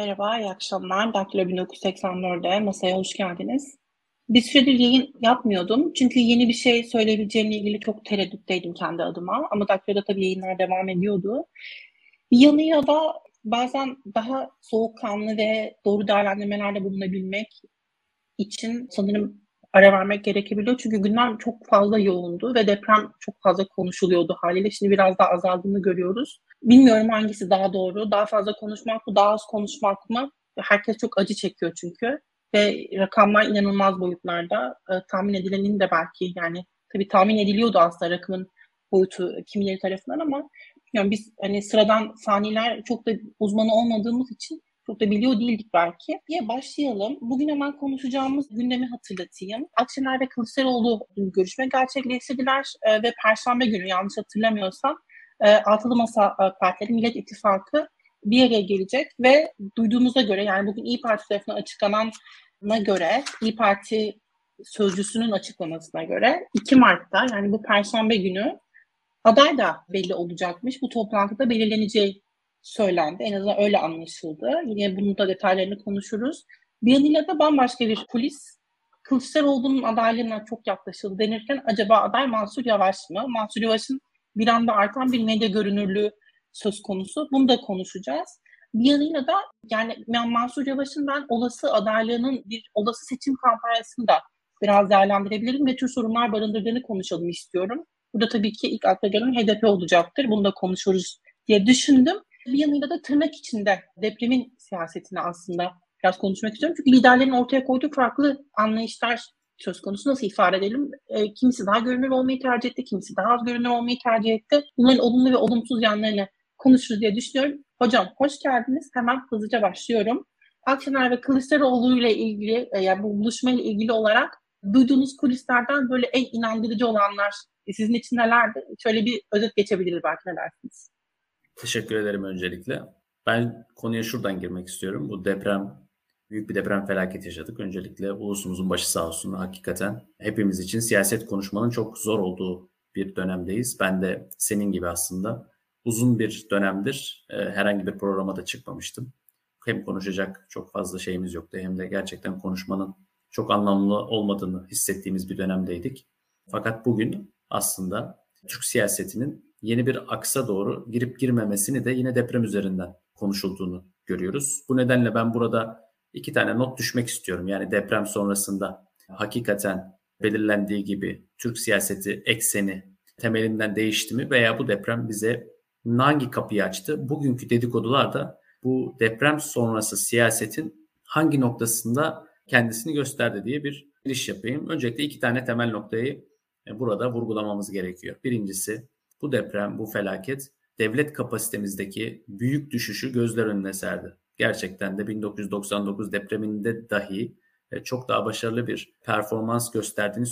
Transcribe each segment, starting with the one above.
Merhaba, iyi akşamlar. Daktilo 1984'e masaya hoş geldiniz. Bir süredir yayın yapmıyordum. Çünkü yeni bir şey söyleyebileceğimle ilgili çok tereddütteydim kendi adıma. Ama Daktilo'da tabii yayınlar devam ediyordu. Bir yanıyla da bazen daha soğukkanlı ve doğru değerlendirmelerde bulunabilmek için sanırım ara vermek gerekebiliyor. Çünkü gündem çok fazla yoğundu ve deprem çok fazla konuşuluyordu haliyle. Şimdi biraz daha azaldığını görüyoruz. Bilmiyorum hangisi daha doğru. Daha fazla konuşmak mı, daha az konuşmak mı? Herkes çok acı çekiyor çünkü. Ve rakamlar inanılmaz boyutlarda. Tahmin edilenin de belki yani tabii tahmin ediliyordu aslında rakamın boyutu kimileri tarafından ama yani biz hani sıradan faniler çok da uzmanı olmadığımız için çok da biliyor değildik belki. Diye başlayalım. Bugün hemen konuşacağımız gündemi hatırlatayım. Akşener ve Kılıçdaroğlu görüşme gerçekleştirdiler ve Perşembe günü yanlış hatırlamıyorsam Altılı Masa partileri Millet İttifakı bir araya gelecek ve duyduğumuza göre yani bugün İyi Parti tarafından açıklanana göre İyi Parti sözcüsünün açıklamasına göre 2 Mart'ta yani bu Perşembe günü aday da belli olacakmış. Bu toplantıda belirleneceği söylendi. En azından öyle anlaşıldı. Yine bunun da detaylarını konuşuruz. Bir yanıyla da bambaşka bir kulis. Kılıçdaroğlu'nun adaylığına çok yaklaşıldı denirken acaba aday Mansur Yavaş mı? Mansur Yavaş'ın bir anda artan bir medya görünürlüğü söz konusu. Bunu da konuşacağız. Bir yanıyla da yani Mansur Yavaş'ın ben olası adaylığının bir olası seçim kampanyasını da biraz değerlendirebilirim ve tür sorunlar barındırdığını konuşalım istiyorum. Burada tabii ki ilk akla gelen HDP olacaktır. Bunu da konuşuruz diye düşündüm. Bir yanıyla da tırnak içinde depremin siyasetini aslında biraz konuşmak istiyorum. Çünkü liderlerin ortaya koyduğu farklı anlayışlar söz konusu nasıl ifade edelim? Kimisi daha görünür olmayı tercih etti, kimisi daha az görünür olmayı tercih etti. Bunların olumlu ve olumsuz yanlarını konuşuruz diye düşünüyorum. Hocam hoş geldiniz. Hemen hızlıca başlıyorum. Akşener ve Kılıçdaroğlu ile ilgili, yani bu buluşma ile ilgili olarak duyduğunuz kulislerden böyle en inandırıcı olanlar sizin için nelerdi? Şöyle bir özet geçebiliriz belki ne dersiniz? Teşekkür ederim öncelikle. Ben konuya şuradan girmek istiyorum. Bu deprem, büyük bir deprem felaketi yaşadık. Öncelikle ulusumuzun başı sağ olsun. Hakikaten hepimiz için siyaset konuşmanın çok zor olduğu bir dönemdeyiz. Ben de senin gibi aslında uzun bir dönemdir herhangi bir programa da çıkmamıştım. Hem konuşacak çok fazla şeyimiz yoktu hem de gerçekten konuşmanın çok anlamlı olmadığını hissettiğimiz bir dönemdeydik. Fakat bugün aslında Türk siyasetinin yeni bir aksa doğru girip girmemesini de yine deprem üzerinden konuşulduğunu görüyoruz. Bu nedenle ben burada 2 tane not düşmek istiyorum. Yani deprem sonrasında hakikaten belirlendiği gibi Türk siyaseti ekseni temelinden değişti mi veya bu deprem bize hangi kapıyı açtı? Bugünkü dedikodular da bu deprem sonrası siyasetin hangi noktasında kendisini gösterdi diye bir giriş yapayım. Öncelikle 2 tane temel noktayı burada vurgulamamız gerekiyor. Birincisi, bu deprem, bu felaket devlet kapasitemizdeki büyük düşüşü gözler önüne serdi. Gerçekten de 1999 depreminde dahi çok daha başarılı bir performans gösterdiğini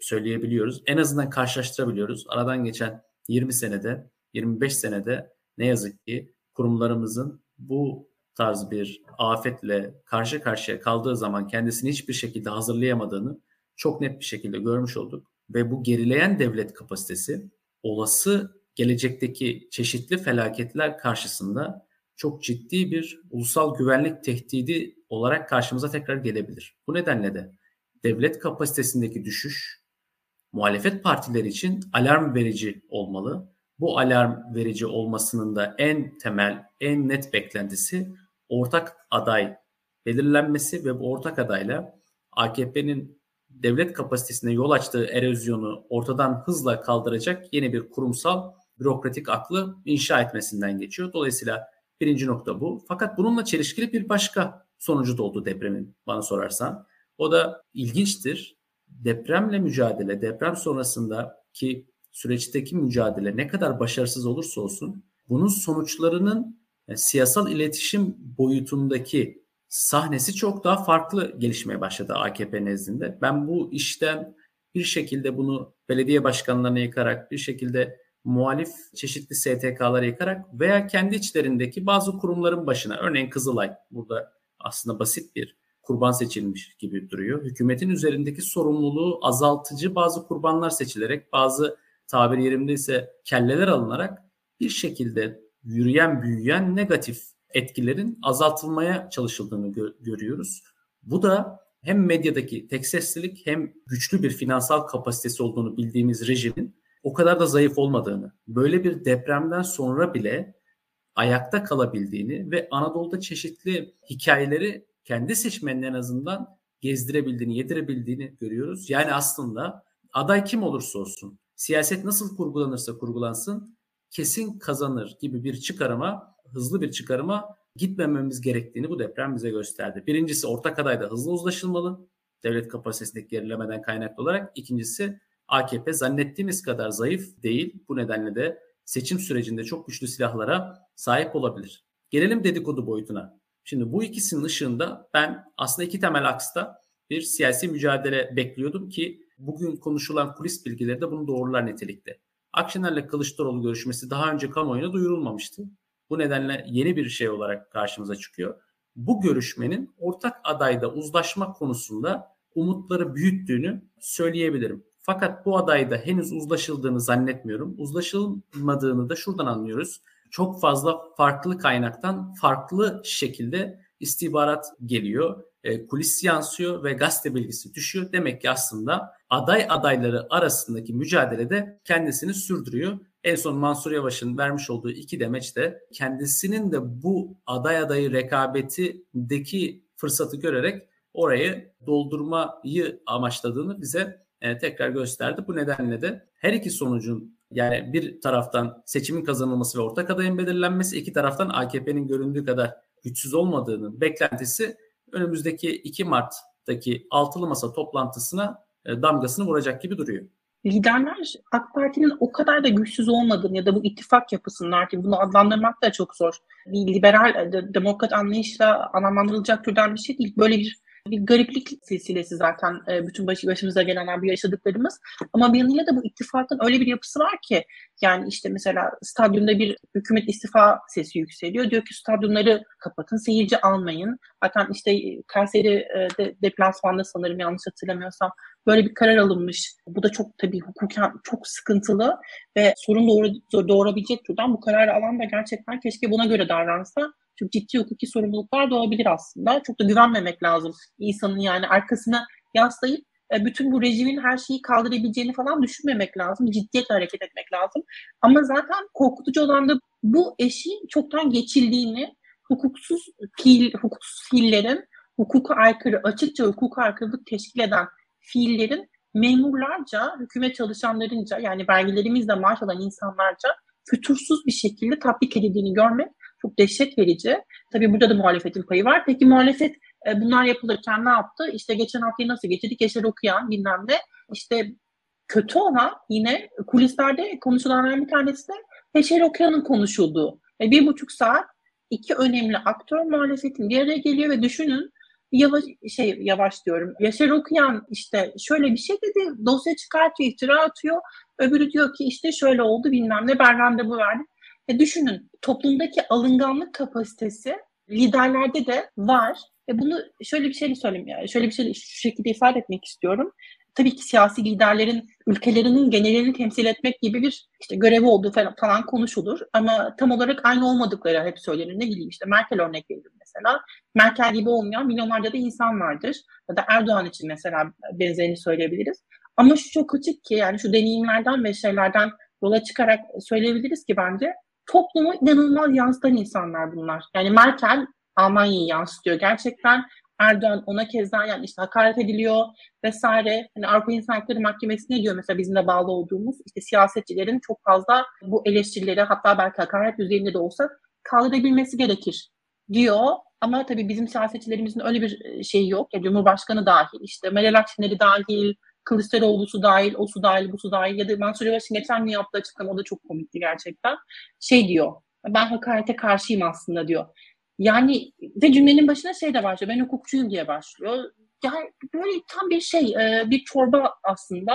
söyleyebiliyoruz. En azından karşılaştırabiliyoruz. Aradan geçen 20 senede, 25 senede ne yazık ki kurumlarımızın bu tarz bir afetle karşı karşıya kaldığı zaman kendisini hiçbir şekilde hazırlayamadığını çok net bir şekilde görmüş olduk. Ve bu gerileyen devlet kapasitesi olası gelecekteki çeşitli felaketler karşısında çok ciddi bir ulusal güvenlik tehdidi olarak karşımıza tekrar gelebilir. Bu nedenle de devlet kapasitesindeki düşüş muhalefet partileri için alarm verici olmalı. Bu alarm verici olmasının da en temel, en net beklentisi ortak aday belirlenmesi ve bu ortak adayla AKP'nin devlet kapasitesine yol açtığı erozyonu ortadan hızla kaldıracak yeni bir kurumsal bürokratik aklı inşa etmesinden geçiyor. Dolayısıyla birinci nokta bu. Fakat bununla çelişkili bir başka sonucu da oldu depremin bana sorarsan. O da ilginçtir. Depremle mücadele, deprem sonrasındaki süreçteki mücadele ne kadar başarısız olursa olsun bunun sonuçlarının siyasal iletişim boyutundaki sahnesi çok daha farklı gelişmeye başladı AKP nezdinde. Ben bu işten bir şekilde bunu belediye başkanlarına yıkarak, bir şekilde muhalif çeşitli STK'lara yıkarak veya kendi içlerindeki bazı kurumların başına, örneğin Kızılay burada aslında basit bir kurban seçilmiş gibi duruyor. Hükümetin üzerindeki sorumluluğu azaltıcı bazı kurbanlar seçilerek, bazı tabir yerimde ise kelleler alınarak bir şekilde yürüyen, büyüyen negatif etkilerin azaltılmaya çalışıldığını görüyoruz. Bu da hem medyadaki tek seslilik hem güçlü bir finansal kapasitesi olduğunu bildiğimiz rejimin o kadar da zayıf olmadığını, böyle bir depremden sonra bile ayakta kalabildiğini ve Anadolu'da çeşitli hikayeleri kendi seçmeninin en azından gezdirebildiğini, yedirebildiğini görüyoruz. Yani aslında aday kim olursa olsun, siyaset nasıl kurgulanırsa kurgulansın, kesin kazanır gibi bir çıkarıma, hızlı bir çıkarıma gitmememiz gerektiğini bu deprem bize gösterdi. Birincisi, ortak adayda hızlı uzlaşılmalı, devlet kapasitesindeki gerilemeden kaynaklı olarak. İkincisi, AKP zannettiğimiz kadar zayıf değil. Bu nedenle de seçim sürecinde çok güçlü silahlara sahip olabilir. Gelelim dedikodu boyutuna. Şimdi bu ikisinin ışığında ben aslında iki temel aksta bir siyasi mücadele bekliyordum ki bugün konuşulan kulis bilgileri de bunu doğrular nitelikte. Akşener'le Kılıçdaroğlu görüşmesi daha önce kamuoyuna duyurulmamıştı. Bu nedenle yeni bir şey olarak karşımıza çıkıyor. Bu görüşmenin ortak adayda uzlaşma konusunda umutları büyüttüğünü söyleyebilirim. Fakat bu adayda henüz uzlaşıldığını zannetmiyorum. Uzlaşılmadığını da şuradan anlıyoruz. Çok fazla farklı kaynaktan farklı şekilde istihbarat geliyor, kulis yansıyor ve gazete bilgisi düşüyor. Demek ki aslında aday adayları arasındaki mücadelede kendisini sürdürüyor. En son Mansur Yavaş'ın vermiş olduğu iki demeç de kendisinin de bu aday adayı rekabetindeki fırsatı görerek orayı doldurmayı amaçladığını bize tekrar gösterdi. Bu nedenle de her iki sonucun, yani bir taraftan seçimin kazanılması ve ortak adayın belirlenmesi, iki taraftan AKP'nin göründüğü kadar güçsüz olmadığının beklentisi önümüzdeki 2 Mart'taki Altılı Masa toplantısına damgasını vuracak gibi duruyor. Liderler AK Parti'nin o kadar da güçsüz olmadığını ya da bu ittifak yapısının, artık bunu adlandırmak da çok zor, bir liberal demokrat anlayışla anlamlandırılacak türden bir şey değil. Böyle bir gariplik silsilesi zaten bütün başımıza gelenler, bu yaşadıklarımız. Ama bir yanıyla da bu ittifakın öyle bir yapısı var ki, yani işte mesela stadyumda bir hükümet istifa sesi yükseliyor. Diyor ki stadyumları kapatın, seyirci almayın. Zaten işte Kayseri'de deplasmanda sanırım, yanlış hatırlamıyorsam, böyle bir karar alınmış. Bu da çok tabii hukuken çok sıkıntılı ve sorun doğurabilecek türden. Bu kararı alan da gerçekten keşke buna göre davransa. Çünkü ciddi hukuki sorumluluklar doğabilir aslında. Çok da güvenmemek lazım insanın, yani arkasına yaslayıp bütün bu rejimin her şeyi kaldırabileceğini falan düşünmemek lazım. Ciddiyetle hareket etmek lazım. Ama zaten korkutucu olan da bu eşiğin çoktan geçildiğini, hukuksuz fiillerin, hukuka aykırı, açıkça hukuka aykırılık teşkil eden fiillerin memurlarca, hükümet çalışanlarınca, yani vergilerimizle maaş alan insanlarca fütursuz bir şekilde tatbik edildiğini görmek çok dehşet verici. Tabii burada da muhalefetin payı var. Peki muhalefet bunlar yapılırken ne yaptı? İşte geçen haftayı nasıl geçirdik? Yaşar Okuyan bilmem ne. İşte kötü olan, yine kulislerde konuşulanların bir tanesi de Yaşar Okuyan'ın konuşulduğu. 1,5 saat iki önemli aktör muhalefetin bir araya geliyor ve düşünün, Yaşar Okuyan işte şöyle bir şey dedi, dosya çıkartıyor, iftira atıyor. Öbürü diyor ki işte şöyle oldu bilmem ne, ben randevu verdim. Düşünün, toplumdaki alınganlık kapasitesi liderlerde de var. Bunu şöyle bir şeyle söyleyeyim, yani şöyle bir şeyle, şu şekilde ifade etmek istiyorum. Tabii ki siyasi liderlerin ülkelerinin genelini temsil etmek gibi bir işte görevi olduğu falan konuşulur. Ama tam olarak aynı olmadıkları hep söylenir. Ne bileyim işte Merkel örnek veririm mesela. Merkel gibi olmayan milyonlarca da insan vardır. Ya da Erdoğan için mesela benzerini söyleyebiliriz. Ama şu çok açık ki, yani şu deneyimlerden ve şeylerden yola çıkarak söyleyebiliriz ki bence toplumu inanılmaz yansıtan insanlar bunlar. Yani Merkel Almanya'yı yansıtıyor gerçekten. Erdoğan ona kezden, yani işte hakaret ediliyor vesaire. Yani Avrupa İnsan Hakları Mahkemesi ne diyor mesela, bizim de bağlı olduğumuz işte siyasetçilerin çok fazla bu eleştirileri, hatta belki hakaret düzeyinde de olsa kaldırabilmesi gerekir diyor. Ama tabii bizim siyasetçilerimizin öyle bir şeyi yok. Yani Cumhurbaşkanı dahil, işte Meral Akşener'i dahil, Kılıçdaroğlu'su dahil, o su dahil, bu su dahil, ya da Mansur Yavaş'ın geçen gün yaptığı açıklama, o da çok komikti gerçekten. Şey diyor, ben hakarete karşıyım aslında diyor. Yani ve cümlenin başına şey de başlıyor, ben hukukçuyum diye başlıyor. Yani böyle tam bir şey, bir çorba aslında.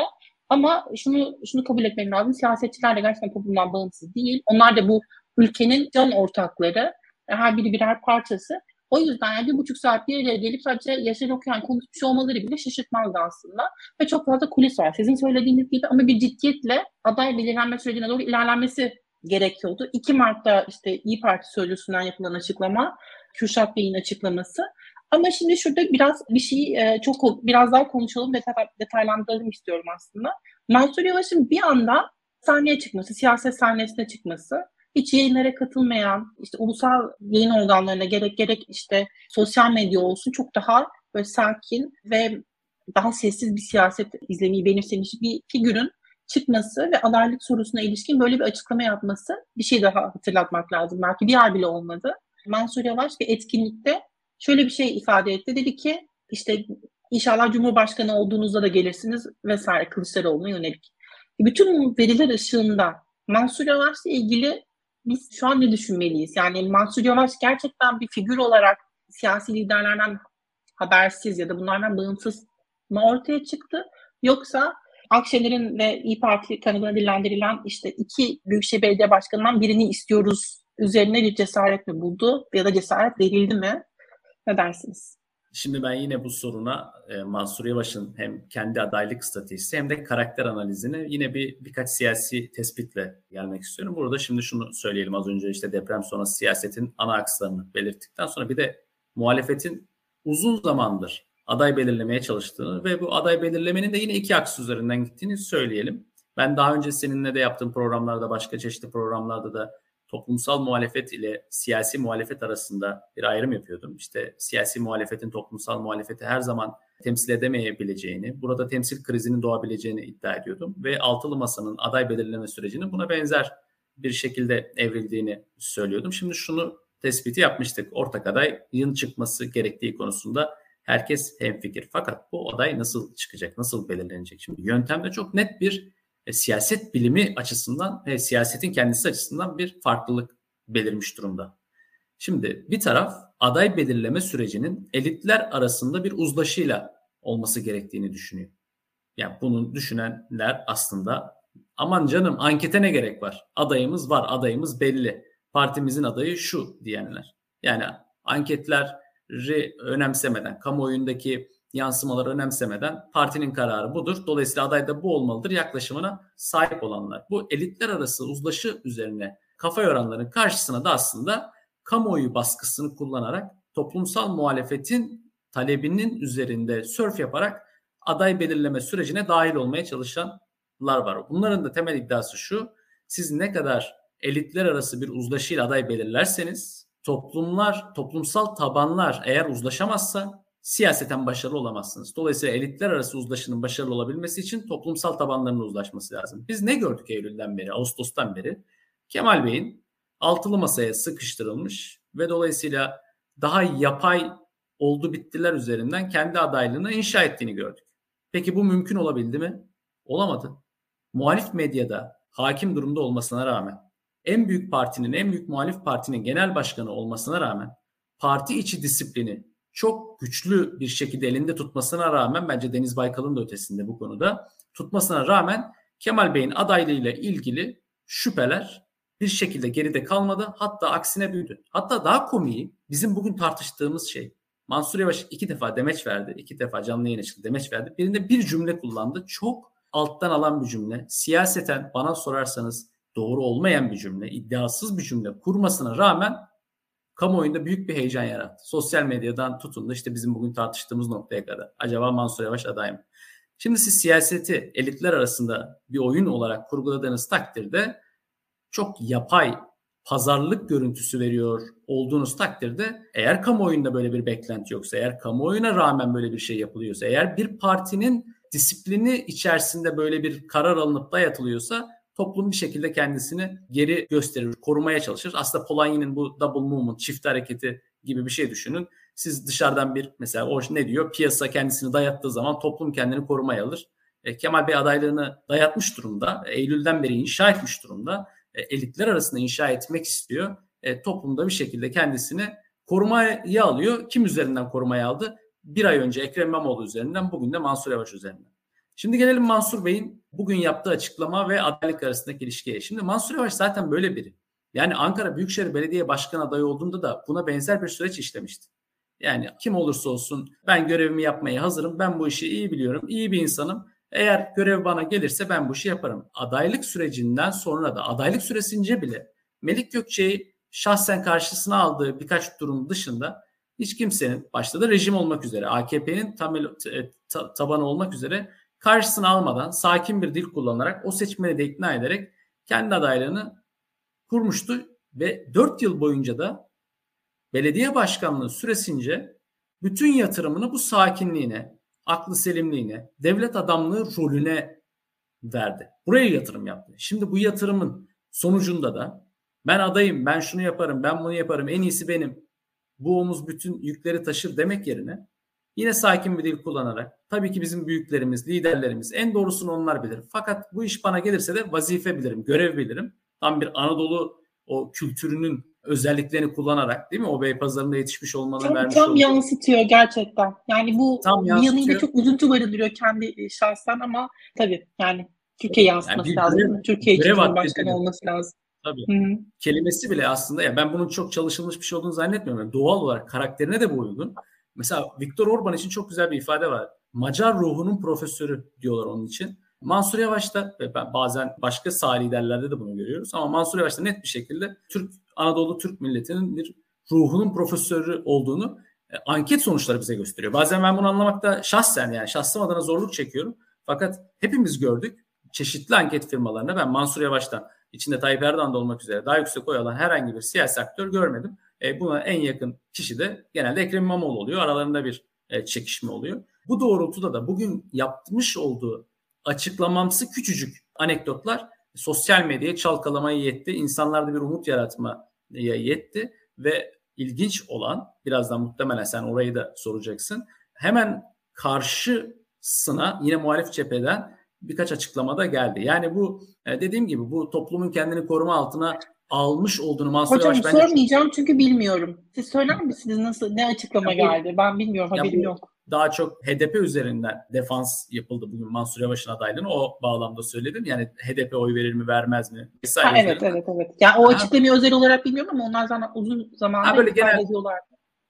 Ama şunu kabul etmem lazım, siyasetçiler de gerçekten toplumdan bağımsız değil. Onlar da bu ülkenin can ortakları, her biri birer parçası. O yüzden yani 1,5 saat bir yere gelip sadece Yaşar Okuyan konuşmuş olmaları bile şaşırtmazdı aslında. Ve çok fazla kulis var, sizin söylediğiniz gibi, ama bir ciddiyetle aday belirlenme sürecine doğru ilerlenmesi gerekiyordu. 2 Mart'ta işte İyi Parti sözcüsünden yapılan açıklama, Kürşat Bey'in açıklaması. Ama şimdi şurada biraz bir şeyi biraz daha konuşalım, detaylandıralım istiyorum aslında. Mansur Yavaş'ın bir anda sahneye çıkması, siyaset sahnesine çıkması, hiç yayınlara katılmayan, işte ulusal yayın organlarına gerek işte sosyal medya olsun, çok daha böyle sakin ve daha sessiz bir siyaset izlemeyi benimsemiş bir figürün çıkması ve adaylık sorusuna ilişkin böyle bir açıklama yapması, bir şey daha hatırlatmak lazım. Belki bir ay bile olmadı. Mansur Yavaş bir etkinlikte şöyle bir şey ifade etti. Dedi ki işte inşallah Cumhurbaşkanı olduğunuzda da gelirsiniz vesaire, Kılıçdaroğlu'na yönelik. Bütün veriler ışığında Mansur Yavaş'la ilgili biz şu an ne düşünmeliyiz? Yani Mansur Yavaş gerçekten bir figür olarak siyasi liderlerden habersiz ya da bunlardan bağımsız mı ortaya çıktı? Yoksa Akşener'in ve İyi Parti kanadına dillendirilen işte 2 Büyükşehir Belediye Başkanı'ndan birini istiyoruz üzerine bir cesaret mi buldu ya da cesaret verildi mi? Ne dersiniz? Şimdi ben yine bu soruna Mansur Yavaş'ın hem kendi adaylık stratejisi hem de karakter analizini yine birkaç siyasi tespitle gelmek istiyorum. Burada şimdi şunu söyleyelim, az önce işte deprem sonrası siyasetin ana akslarını belirttikten sonra bir de muhalefetin uzun zamandır aday belirlemeye çalıştığını ve bu aday belirlemenin de yine 2 aks üzerinden gittiğini söyleyelim. Ben daha önce seninle de yaptığım programlarda, başka çeşitli programlarda da toplumsal muhalefet ile siyasi muhalefet arasında bir ayrım yapıyordum. İşte siyasi muhalefetin toplumsal muhalefeti her zaman temsil edemeyebileceğini, burada temsil krizinin doğabileceğini iddia ediyordum. Ve Altılı Masa'nın aday belirleme sürecinin buna benzer bir şekilde evrildiğini söylüyordum. Şimdi şunu tespiti yapmıştık. Ortak adayın çıkması gerektiği konusunda herkes hemfikir. Fakat bu aday nasıl çıkacak, nasıl belirlenecek? Şimdi yöntemde çok net bir siyaset bilimi açısından ve siyasetin kendisi açısından bir farklılık belirmiş durumda. Şimdi bir taraf aday belirleme sürecinin elitler arasında bir uzlaşıyla olması gerektiğini düşünüyor. Yani bunu düşünenler aslında aman canım ankete ne gerek var? Adayımız var, adayımız belli. Partimizin adayı şu diyenler. Yani anketleri önemsemeden, kamuoyundaki yansımaları önemsemeden partinin kararı budur, dolayısıyla aday da bu olmalıdır yaklaşımına sahip olanlar. Bu elitler arası uzlaşı üzerine kafa yoranların karşısına da aslında kamuoyu baskısını kullanarak toplumsal muhalefetin talebinin üzerinde sörf yaparak aday belirleme sürecine dahil olmaya çalışanlar var. Bunların da temel iddiası şu: siz ne kadar elitler arası bir uzlaşıyla aday belirlerseniz toplumsal tabanlar eğer uzlaşamazsa siyaseten başarılı olamazsınız. Dolayısıyla elitler arası uzlaşının başarılı olabilmesi için toplumsal tabanların uzlaşması lazım. Biz ne gördük Eylül'den beri, Ağustos'tan beri? Kemal Bey'in altılı masaya sıkıştırılmış ve dolayısıyla daha yapay oldu bittiler üzerinden kendi adaylığını inşa ettiğini gördük. Peki bu mümkün olabildi mi? Olamadı. Muhalif medyada hakim durumda olmasına rağmen, en büyük partinin, en büyük muhalif partinin genel başkanı olmasına rağmen, parti içi disiplini çok güçlü bir şekilde elinde tutmasına rağmen, bence Deniz Baykal'ın da ötesinde bu konuda tutmasına rağmen, Kemal Bey'in adaylığıyla ilgili şüpheler bir şekilde geride kalmadı. Hatta aksine büyüdü. Hatta daha komiği bizim bugün tartıştığımız şey. Mansur Yavaş 2 defa demeç verdi. 2 defa canlı yayına çıktı, demeç verdi. Birinde bir cümle kullandı. Çok alttan alan bir cümle. Siyaseten bana sorarsanız doğru olmayan bir cümle, iddiasız bir cümle kurmasına rağmen kamuoyunda büyük bir heyecan yarattı. Sosyal medyadan tutun da işte bizim bugün tartıştığımız noktaya kadar. Acaba Mansur Yavaş aday mı? Şimdi siz siyaseti elitler arasında bir oyun olarak kurguladığınız takdirde, çok yapay pazarlık görüntüsü veriyor olduğunuz takdirde, eğer kamuoyunda böyle bir beklenti yoksa, eğer kamuoyuna rağmen böyle bir şey yapılıyorsa, eğer bir partinin disiplini içerisinde böyle bir karar alınıp dayatılıyorsa, toplum bir şekilde kendisini geri gösterir, korumaya çalışır. Aslında Polanyi'nin bu double movement, çift hareketi gibi bir şey düşünün. Siz dışarıdan bir, mesela o ne diyor? Piyasa kendisini dayattığı zaman toplum kendini korumaya alır. Kemal Bey adaylığını dayatmış durumda. Eylül'den beri inşa etmiş durumda. Elitler arasında inşa etmek istiyor. Toplumda bir şekilde kendisini korumaya alıyor. Kim üzerinden korumaya aldı? Bir ay önce Ekrem İmamoğlu üzerinden, bugün de Mansur Yavaş üzerinden. Şimdi gelelim Mansur Bey'in bugün yaptığı açıklama ve adaylık arasındaki ilişkiye. Şimdi Mansur Yavaş zaten böyle biri. Yani Ankara Büyükşehir Belediye Başkanı adayı olduğunda da buna benzer bir süreç işlemişti. Yani kim olursa olsun ben görevimi yapmaya hazırım, ben bu işi iyi biliyorum, iyi bir insanım, Eğer görev bana gelirse ben bu işi yaparım. Adaylık sürecinden sonra da, adaylık süresince bile Melik Gökçe'yi şahsen karşısına aldığı birkaç durum dışında hiç kimsenin, başta da rejim olmak üzere, AKP'nin tabanı olmak üzere, karşısına almadan sakin bir dil kullanarak o seçmeni de ikna ederek kendi adaylığını kurmuştu ve 4 yıl boyunca da belediye başkanlığı süresince bütün yatırımını bu sakinliğine, aklı selimliğine, devlet adamlığı rolüne verdi. Buraya yatırım yaptı. Şimdi bu yatırımın sonucunda da ben adayım, ben şunu yaparım, ben bunu yaparım, en iyisi benim, bu omuz bütün yükleri taşır demek yerine yine sakin bir dil kullanarak, tabii ki bizim büyüklerimiz, liderlerimiz, en doğrusunu onlar bilir. Fakat bu iş bana gelirse de vazife bilirim, görev bilirim. Tam bir Anadolu o kültürünün özelliklerini kullanarak, değil mi? O Beypazarı'nda yetişmiş olmanın vermiş olduğu. Tam yansıtıyor gerçekten. Yani bu bir yanıyla çok üzüntü barındırıyor kendi şahsen ama tabii yani Türkiye yansıtması yani lazım. Türkiye için başkanı olması lazım. Tabii. Hı-hı. Kelimesi bile aslında, ya ben bunun çok çalışılmış bir şey olduğunu zannetmiyorum. Yani doğal olarak karakterine de bu uygun. Mesela Viktor Orban için çok güzel bir ifade var. Macar ruhunun profesörü diyorlar onun için. Mansur Yavaş'ta ve ben bazen başka sağ liderlerde de bunu görüyoruz ama Mansur Yavaş'ta net bir şekilde Anadolu Türk milletinin bir ruhunun profesörü olduğunu anket sonuçları bize gösteriyor. Bazen ben bunu anlamakta şahsen, yani şahsım adına zorluk çekiyorum. Fakat hepimiz gördük. Çeşitli anket firmalarına ben Mansur Yavaş'tan, içinde Tayyip Erdoğan da olmak üzere daha yüksek oy alan herhangi bir siyasi aktör görmedim. Buna en yakın kişi de genelde Ekrem İmamoğlu oluyor. Aralarında bir çekişme oluyor. Bu doğrultuda da bugün yapmış olduğu açıklamamsı küçücük anekdotlar sosyal medyaya çalkalamaya yetti. İnsanlarda bir umut yaratmaya yetti. Ve ilginç olan, birazdan muhtemelen sen orayı da soracaksın. Hemen karşısına yine muhalif cepheden birkaç açıklama da geldi. Yani bu dediğim gibi bu toplumun kendini koruma altına almış olduğunu Mansur Yavaş... Hocam sormayacağım çünkü bilmiyorum. Siz söyler misiniz nasıl, ne açıklama geldi? Ben bilmiyorum, haberim yok. Daha çok HDP üzerinden defans yapıldı bugün Mansur Yavaş'ın adaylığını. O bağlamda söyledim. Yani HDP oy verir mi, vermez mi? Evet. Yani o açıklamayı özel olarak bilmiyorum ama onlar zaten uzun zamandır böyle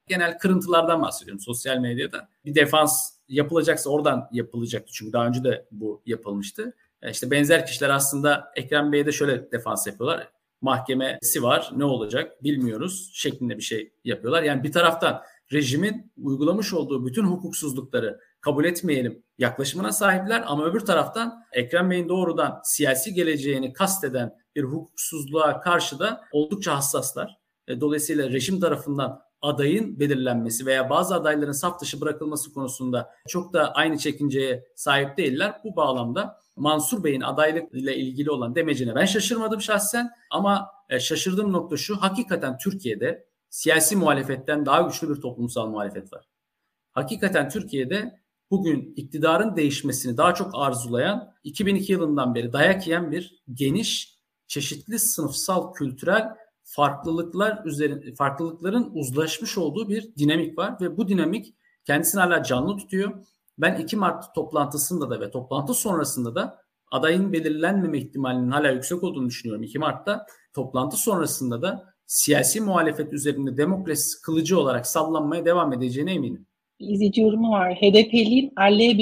genel kırıntılardan bahsediyorum sosyal medyada. Bir defans yapılacaksa oradan yapılacaktı. Çünkü daha önce de bu yapılmıştı. İşte benzer kişiler aslında Ekrem Bey'e de şöyle defans yapıyorlar. Mahkemesi var, ne olacak bilmiyoruz şeklinde bir şey yapıyorlar. Yani bir taraftan rejimin uygulamış olduğu bütün hukuksuzlukları kabul etmeyelim yaklaşımına sahipler ama öbür taraftan Ekrem Bey'in doğrudan siyasi geleceğini kasteden bir hukuksuzluğa karşı da oldukça hassaslar. Dolayısıyla rejim tarafından adayın belirlenmesi veya bazı adayların saf dışı bırakılması konusunda çok da aynı çekinceye sahip değiller. Bu bağlamda Mansur Bey'in adaylıkla ilgili olan demecine ben şaşırmadım şahsen ama şaşırdığım nokta şu: hakikaten Türkiye'de siyasi muhalefetten daha güçlü bir toplumsal muhalefet var. Hakikaten Türkiye'de bugün iktidarın değişmesini daha çok arzulayan, 2002 yılından beri dayak yiyen bir geniş, çeşitli sınıfsal, kültürel farklılıkların uzlaşmış olduğu bir dinamik var ve bu dinamik kendisini hala canlı tutuyor. Ben 2 Mart toplantısında da ve toplantı sonrasında da adayın belirlenmeme ihtimalinin hala yüksek olduğunu düşünüyorum 2 Mart'ta. Toplantı sonrasında da siyasi muhalefet üzerinde demokrasi kılıcı olarak sallanmaya devam edeceğine eminim. İzleyici yorumu var. HDP'liyim, erliğe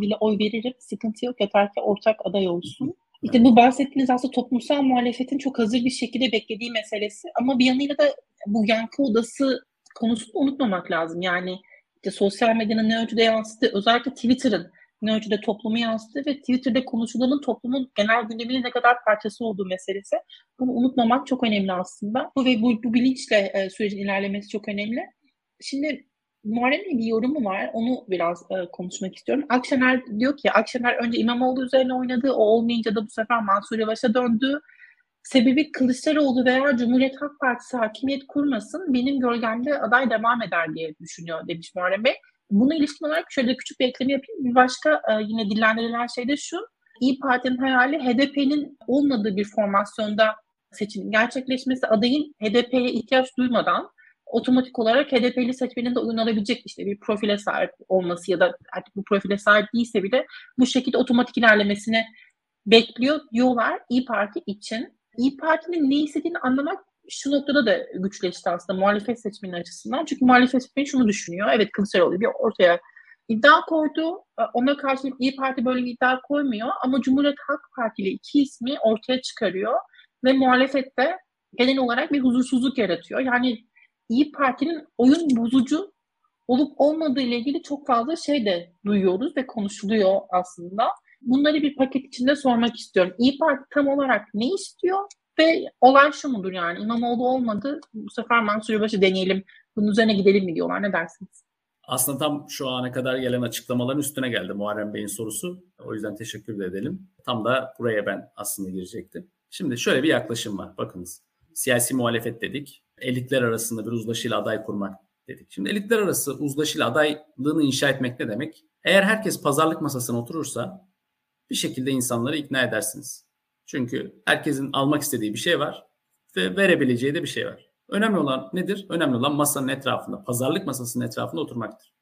bile oy veririm. Sıkıntı yok, yeter ki ortak aday olsun. İşte bu bahsettiğiniz aslında toplumsal muhalefetin çok hazır bir şekilde beklediği meselesi. Ama bir yanıyla da bu yankı odası konusunu unutmamak lazım. Yani işte sosyal medyanın ne ölçüde yansıttığı, özellikle Twitter'ın ne ölçüde toplumu yansıttığı ve Twitter'da konuşulanın toplumun genel gündeminin ne kadar parçası olduğu meselesi. Bunu unutmamak çok önemli aslında. Bu bilinçle sürecin ilerlemesi çok önemli. Şimdi Muharrem'in bir yorumu var. Onu biraz konuşmak istiyorum. Akşener diyor ki, Akşener önce İmamoğlu üzerine oynadı. O olmayınca da bu sefer Mansur Yavaş'a döndü. Sebebi Kılıçdaroğlu veya Cumhuriyet Halk Partisi hakimiyet kurmasın. Benim gölgemde aday devam eder diye düşünüyor demiş Muharrem Bey. Buna ilişkin olarak şöyle küçük bir ekleme yapayım. Bir başka yine dillendirilen şey de şu: İyi Parti'nin hayali HDP'nin olmadığı bir formasyonda seçimin gerçekleşmesi, adayın HDP'ye ihtiyaç duymadan otomatik olarak HDP'li seçmenin de uygun alabilecek işte bir profile sahip olması ya da artık bu profile sahip değilse bile bu şekilde otomatik ilerlemesini bekliyor diyorlar İyi Parti için. İyi Parti'nin ne istediğini anlamak şu noktada da güçleşti aslında muhalefet seçmenin açısından. Çünkü muhalefet seçmeni şunu düşünüyor: evet, Kılıçdaroğlu bir ortaya İddia koydu. Ona karşı İyi Parti böyle bir iddia koymuyor ama Cumhuriyet Halk Partili iki ismi ortaya çıkarıyor ve muhalefette genel olarak bir huzursuzluk yaratıyor. Yani İyi Parti'nin oyun bozucu olup olmadığı ile ilgili çok fazla şey de duyuyoruz ve konuşuluyor aslında. Bunları bir paket içinde sormak istiyorum. İyi Parti tam olarak ne istiyor? Ve olay şu mudur yani? İmamoğlu olmadı, bu sefer Mansur Yavaş'ı deneyelim, bunun üzerine gidelim mi diyorlar? Ne dersiniz? Aslında tam şu ana kadar gelen açıklamaların üstüne geldi Muharrem Bey'in sorusu. O yüzden teşekkür de edelim. Tam da buraya ben aslında girecektim. Şimdi şöyle bir yaklaşım var. Bakınız, siyasi muhalefet dedik. Elitler arasında bir uzlaşıyla aday kurmak dedik. Şimdi elitler arası uzlaşıyla adaylığını inşa etmek ne demek? Eğer herkes pazarlık masasına oturursa bir şekilde insanları ikna edersiniz. Çünkü herkesin almak istediği bir şey var ve verebileceği de bir şey var. Önemli olan nedir? Önemli olan masanın etrafında, pazarlık masasının etrafında oturmaktır.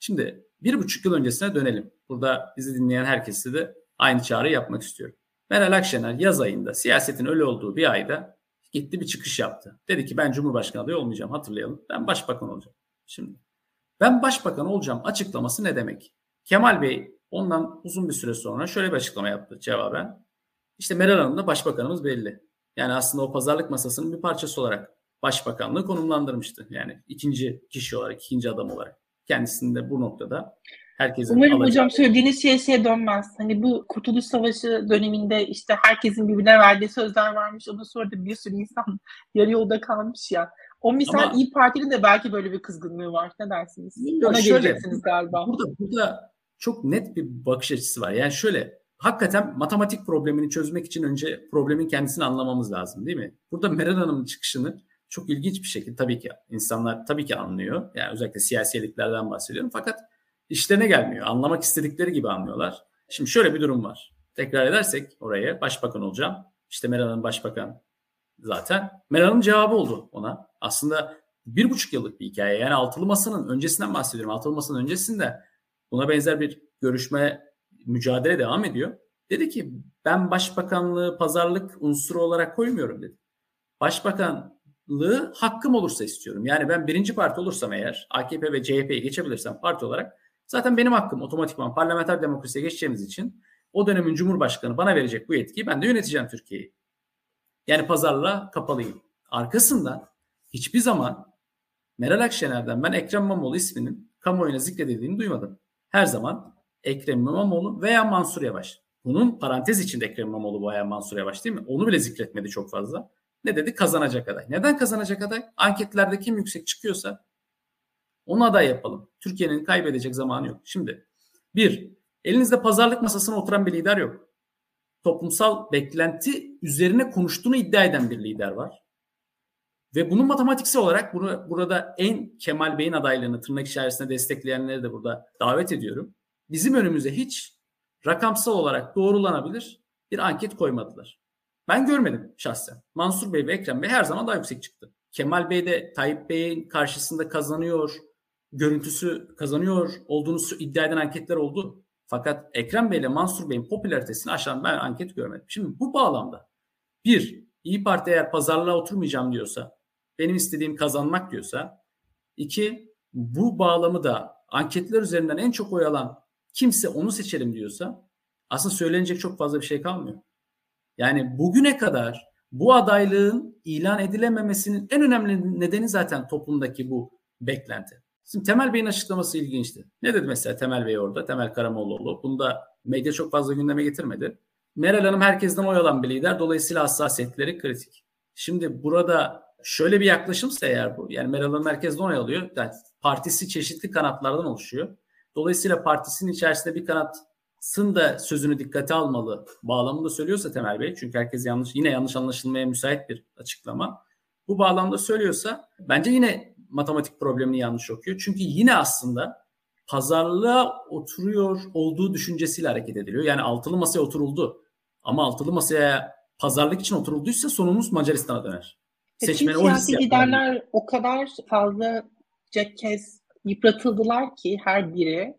Şimdi 1,5 yıl öncesine dönelim. Burada bizi dinleyen herkese de aynı çağrıyı yapmak istiyorum. Meral Akşener yaz ayında, siyasetin öyle olduğu bir ayda gitti bir çıkış yaptı. Dedi ki ben Cumhurbaşkanı adayı olmayacağım, hatırlayalım. Ben başbakan olacağım. Şimdi ben başbakan olacağım açıklaması ne demek? Kemal Bey ondan uzun bir süre sonra şöyle bir açıklama yaptı cevaben. İşte Meral Hanım da başbakanımız belli. Yani aslında o pazarlık masasının bir parçası olarak başbakanlığı konumlandırmıştı. Yani ikinci kişi olarak, ikinci adam olarak. Kendisini de bu noktada herkesin alacağı. Umarım hocam söylediğiniz şeye dönmez. Hani bu Kurtuluş Savaşı döneminde işte herkesin birbirine verdiği sözler varmış. Ondan sonra da bir sürü insan yarı yolda kalmış ya. O misal ama, İYİ Parti'nin de belki böyle bir kızgınlığı var. Ne dersiniz? Ona geleceksiniz galiba. Burada çok net bir bakış açısı var. Yani şöyle... Hakikaten matematik problemini çözmek için önce problemin kendisini anlamamız lazım değil mi? Burada Meral Hanım'ın çıkışını çok ilginç bir şekilde tabii ki insanlar tabii ki anlıyor. Yani özellikle siyasi elitlerden bahsediyorum. Fakat işlerine gelmiyor. Anlamak istedikleri gibi anlıyorlar. Şimdi şöyle bir durum var. Tekrar edersek oraya başbakan olacağım. İşte Meral Hanım başbakan zaten. Meral Hanım cevabı oldu ona. Aslında 1,5 yıllık bir hikaye. Yani Altılı Masa'nın öncesinden bahsediyorum. Altılı Masa'nın öncesinde buna benzer bir görüşme mücadele devam ediyor. Dedi ki ben başbakanlığı pazarlık unsuru olarak koymuyorum dedi. Başbakanlığı hakkım olursa istiyorum. Yani ben birinci parti olursam eğer AKP ve CHP'yi geçebilirsem parti olarak zaten benim hakkım otomatikman parlamenter demokrasiye geçeceğimiz için o dönemin Cumhurbaşkanı bana verecek bu yetkiyi ben de yöneteceğim Türkiye'yi. Yani pazarlığa kapalıyım. Arkasından hiçbir zaman Meral Akşener'den ben Ekrem İmamoğlu isminin kamuoyuna zikredildiğini duymadım. Her zaman Ekrem İmamoğlu veya Mansur Yavaş. Bunun parantez içinde Ekrem İmamoğlu veya Mansur Yavaş değil mi? Onu bile zikretmedi çok fazla. Ne dedi? Kazanacak aday. Neden kazanacak aday? Anketlerde kim yüksek çıkıyorsa onu aday yapalım. Türkiye'nin kaybedecek zamanı yok. Şimdi bir, elinizde pazarlık masasına oturan bir lider yok. Toplumsal beklenti üzerine konuştuğunu iddia eden bir lider var. Ve bunun matematiksel olarak burada en Kemal Bey'in adaylığını tırnak içerisinde destekleyenleri de burada davet ediyorum. Bizim önümüze hiç rakamsal olarak doğrulanabilir bir anket koymadılar. Ben görmedim şahsen. Mansur Bey ve Ekrem Bey her zaman daha yüksek çıktı. Kemal Bey de Tayyip Bey'in karşısında kazanıyor, görüntüsü kazanıyor olduğunu iddia eden anketler oldu. Fakat Ekrem Bey ile Mansur Bey'in popülaritesini aşan ben anket görmedim. Şimdi bu bağlamda bir, İYİ Parti eğer pazarlığa oturmayacağım diyorsa, benim istediğim kazanmak diyorsa, iki, bu bağlamı da anketler üzerinden en çok oy alan kimse onu seçelim diyorsa aslında söylenecek çok fazla bir şey kalmıyor. Yani bugüne kadar bu adaylığın ilan edilememesinin en önemli nedeni zaten toplumdaki bu beklenti. Şimdi Temel Bey'in açıklaması ilginçti. Ne dedi mesela Temel Bey orada? Temel Karamollaoğlu. Bunu da medya çok fazla gündeme getirmedi. Meral Hanım herkesten oy alan bir lider. Dolayısıyla hassasiyetleri kritik. Şimdi burada şöyle bir yaklaşımsa eğer bu. Yani Meral Hanım herkesten oy alıyor. Yani partisi çeşitli kanatlardan oluşuyor. Dolayısıyla partisinin içerisinde bir kanatın da sözünü dikkate almalı bağlamında söylüyorsa Temel Bey, çünkü herkes yanlış anlaşılmaya müsait bir açıklama. Bu bağlamda söylüyorsa bence yine matematik problemini yanlış okuyor. Çünkü yine aslında pazarlığa oturuyor olduğu düşüncesiyle hareket ediliyor. Yani altılı masaya oturuldu ama altılı masaya pazarlık için oturulduysa sonumuz Macaristan'a döner. Seçmeni o his liderler o kadar fazla kez yıpratıldılar ki her biri.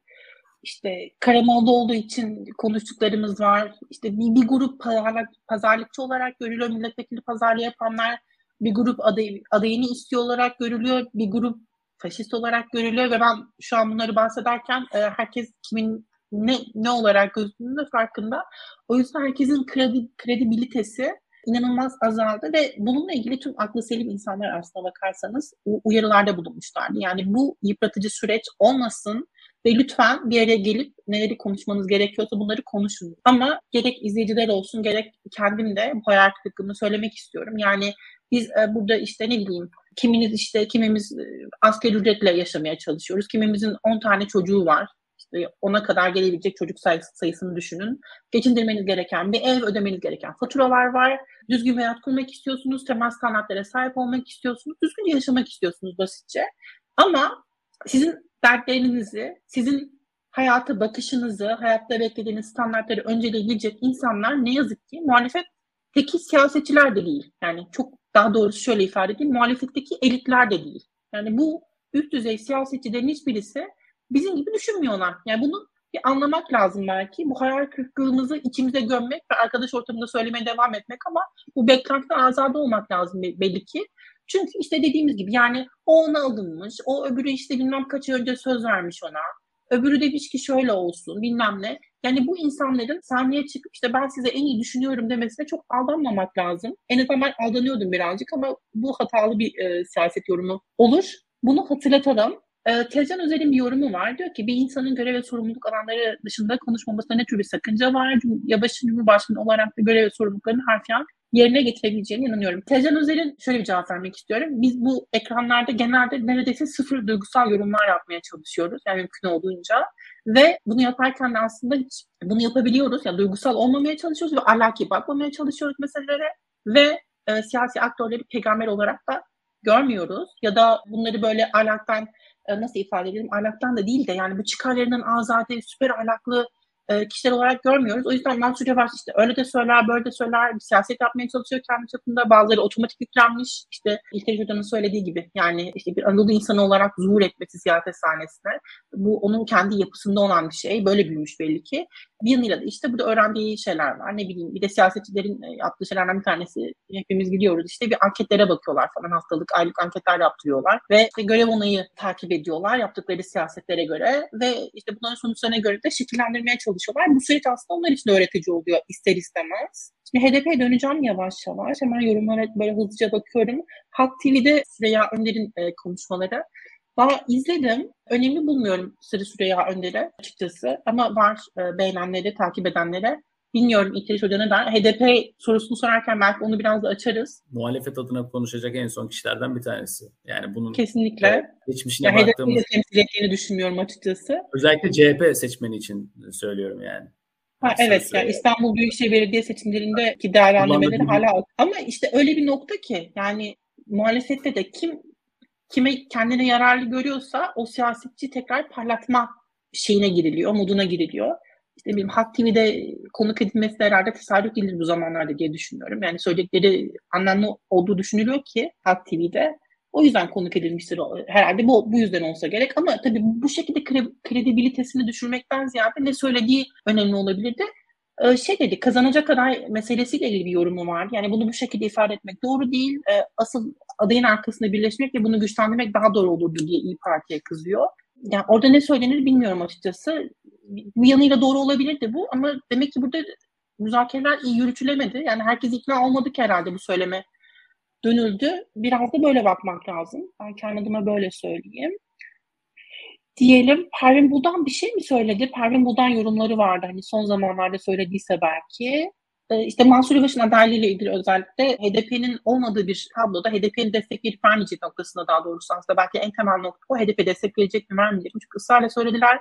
İşte Karamollaoğlu için konuştuklarımız var. İşte bir grup pazarlıkçı olarak görülüyor. Milletvekili pazarlığı yapanlar bir grup adayını istiyor olarak görülüyor. Bir grup faşist olarak görülüyor ve ben şu an bunları bahsederken herkes kimin ne olarak gözündüğünün farkında. O yüzden herkesin kredibilitesi inanılmaz azaldı ve bununla ilgili tüm aklı selim insanlar aslına bakarsanız uyarılarda bulunmuşlardı. Yani bu yıpratıcı süreç olmasın ve lütfen bir araya gelip neleri konuşmanız gerekiyorsa bunları konuşun. Ama gerek izleyiciler olsun gerek kendim de bu hayal kırıklığını söylemek istiyorum. Yani biz burada işte ne bileyim kimimiz asgari ücretle yaşamaya çalışıyoruz. Kimimizin 10 tane çocuğu var. Ona kadar gelebilecek çocuk sayısını düşünün. Geçindirmeniz gereken bir ev, ödemeniz gereken faturalar var. Düzgün hayat kurmak istiyorsunuz, temel standartlara sahip olmak istiyorsunuz, düzgün yaşamak istiyorsunuz basitçe. Ama sizin dertlerinizi, sizin hayata bakışınızı, hayatta beklediğiniz standartları önceleyebilecek insanlar ne yazık ki muhalefetteki siyasetçiler de değil. Yani çok daha doğrusu şöyle ifade edeyim, muhalefetteki elitler de değil. Yani bu üst düzey siyasetçilerin hiçbirisi bizim gibi düşünmüyorlar. Yani bunu bir anlamak lazım belki. Bu hayal kırıklığımızı içimize gömmek ve arkadaş ortamında söylemeye devam etmek ama bu beklentiden azade olmak lazım belli ki. Çünkü işte dediğimiz gibi yani o ona alınmış, o öbürü işte bilmem kaç önce söz vermiş ona, öbürü demiş ki şöyle olsun bilmem ne. Yani bu insanların sahneye çıkıp işte ben size en iyi düşünüyorum demesine çok aldanmamak lazım. En azından ben aldanıyordum birazcık ama bu hatalı bir siyaset yorumu olur. Bunu hatırlatalım. Tezcan Özel'in bir yorumu var. Diyor ki bir insanın görev ve sorumluluk alanları dışında konuşmamasına ne tür bir sakınca var? Yavaş'ın Cumhurbaşkanı olarak da görev ve sorumluluklarını harfiyen yerine getirebileceğine inanıyorum. Tezcan Özel'in şöyle bir cevap vermek istiyorum. Biz bu ekranlarda genelde neredeyse sıfır duygusal yorumlar yapmaya çalışıyoruz. Yani mümkün olduğunca. Ve bunu yaparken de aslında hiç bunu yapabiliyoruz. Yani duygusal olmamaya çalışıyoruz ve ahlaki bakmamaya çalışıyoruz meselelere. Ve siyasi aktörleri peygamber olarak da görmüyoruz. Ya da bunları böyle ahlaktan nasıl ifade edelim? Ahlaktan da değil de yani bu çıkarlarından azade, süper ahlaklı kişiler olarak görmüyoruz. O yüzden Mansur Yavaş işte öyle de söyler, böyle de söyler, bir siyaset yapmaya çalışıyor kendi çapında. Bazıları otomatik yüklenmiş. İşte İlker Hoca'nın söylediği gibi yani işte bir Anadolu insanı olarak zuhur etmesi siyaset sahnesine. Bu onun kendi yapısında olan bir şey. Böyle büyümüş belli ki. Bir yanıyla da işte burada öğrendiği şeyler var. Ne bileyim bir de siyasetçilerin yaptığı şeylerden bir tanesi hepimiz biliyoruz. İşte bir anketlere bakıyorlar falan. Haftalık, aylık anketler yaptırıyorlar. Ve işte görev onayı takip ediyorlar yaptıkları siyasetlere göre. Ve işte bunların sonuçlarına göre de şekillendirmeye çalışıyorlar. Bu süreç aslında onlar için öğretici oluyor ister istemez. Şimdi HDP'ye döneceğim yavaş yavaş. Hemen yorumlara böyle hızlıca bakıyorum. Halk TV'de Süreyya Önder'in konuşmaları. Daha izledim. Önemli bulmuyorum Sırrı Süreyya Önder'e açıkçası. Ama var beğenenleri, takip edenlere. Bilmiyorum İlker Hoca'na da. HDP sorusunu sorarken belki onu biraz da açarız. Muhalefet adına konuşacak en son kişilerden bir tanesi. Yani bunun kesinlikle geçmişine yani baktığımız... HDP'yi de temsil ettiğini düşünmüyorum açıkçası. Özellikle CHP seçmeni için söylüyorum yani. Ha, evet yani İstanbul Büyükşehir Belediye seçimlerindeki değerlendirmeleri hala... Ama işte öyle bir nokta ki yani muhalefette de kime kendine yararlı görüyorsa o siyasetçi tekrar parlatma şeyine giriliyor, moduna giriliyor. İşte benim Halk TV'de konuk edilmesi de herhalde tesadüf değildir bu zamanlarda diye düşünüyorum. Yani söyledikleri anlamlı olduğu düşünülüyor ki Halk TV'de. O yüzden konuk edilmiştir herhalde. Bu yüzden olsa gerek. Ama tabii bu şekilde kredibilitesini düşürmekten ziyade ne söylediği önemli olabilirdi. Şey dedi, kazanacak aday meselesiyle ilgili bir yorumu var. Yani bunu bu şekilde ifade etmek doğru değil. Asıl adayın arkasında birleşmek ve bunu güçlendirmek daha doğru olurdu diye İyi Parti'ye kızıyor. Yani orada ne söylenir bilmiyorum açıkçası. Bir yanıyla doğru olabilirdi bu ama demek ki burada müzakereler iyi yürütülemedi. Yani herkes ikna olmadık herhalde bu söyleme dönüldü. Biraz da böyle bakmak lazım. Ben kendi adıma böyle söyleyeyim. Diyelim Pervin Buldan bir şey mi söyledi? Pervin Buldan yorumları vardı. Hani son zamanlarda söylediyse belki. İşte Mansur Yavaş'ın adaylığıyla ilgili özellikle HDP'nin olmadığı bir tabloda HDP'nin destek verip vermeyecek noktasında daha doğrusu aslında belki en temel nokta o HDP destek verecek mi vermeyecek mi? Çünkü ısrarla söylediler.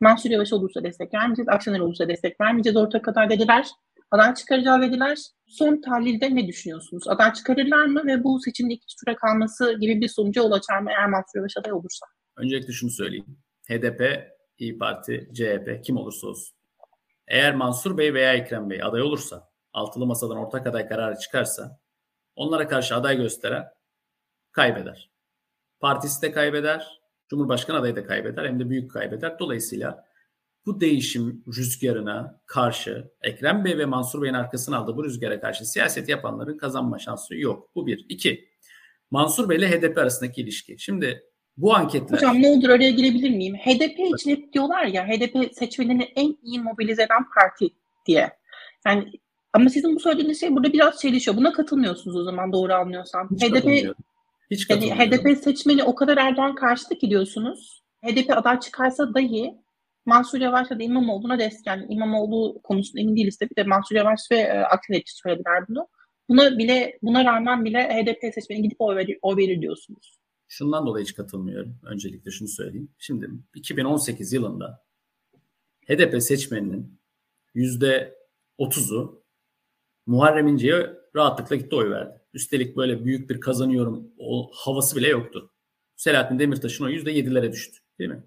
Mansur Yavaş olursa destek vermeyeceğiz, Akşener olursa destek vermeyeceğiz, ortak aday dediler, aday çıkaracağız dediler. Son tahlilde ne düşünüyorsunuz? Aday çıkarırlar mı ve bu seçimde ikinci tura kalması gibi bir sonuca yol açar mı eğer Mansur Yavaş aday olursa? Öncelikle şunu söyleyeyim. HDP, İyi Parti, CHP kim olursa olsun. Eğer Mansur Bey veya Ekrem Bey aday olursa, altılı masadan ortak aday kararı çıkarsa onlara karşı aday gösteren kaybeder. Partisi de kaybeder, Cumhurbaşkanı adayı da kaybeder, hem de büyük kaybeder. Dolayısıyla bu değişim rüzgarına karşı Ekrem Bey ve Mansur Bey'in arkasına aldığı bu rüzgara karşı siyaset yapanların kazanma şansı yok. Bu bir. İki, Mansur Bey ile HDP arasındaki ilişki. Şimdi Bu anketler. Hocam ne olur araya girebilir miyim? HDP için hep diyorlar ya, HDP seçmenini en iyi mobilize eden parti diye. Yani ama sizin bu söylediğiniz şey burada biraz çelişiyor. Buna katılmıyorsunuz o zaman, doğru anlıyorsam. HDP seçmeni o kadar Erdoğan karşıtı ki diyorsunuz. HDP aday çıkarsa dahi Mansur Yavaş ya da İmamoğlu'na destek, yani İmamoğlu konusunda emin değiliz tabii de Mansur Yavaş ve Akşener'ci söylediler bunu. Buna rağmen bile HDP seçmeni gidip oy verir diyorsunuz. Şundan dolayı hiç katılmıyorum. Öncelikle şunu söyleyeyim. Şimdi 2018 yılında HDP seçmeninin %30'u Muharrem İnce'ye rahatlıkla gitti oy verdi. Üstelik böyle büyük bir kazanıyorum o havası bile yoktu. Selahattin Demirtaş'ın oyu %7'lere düştü, değil mi?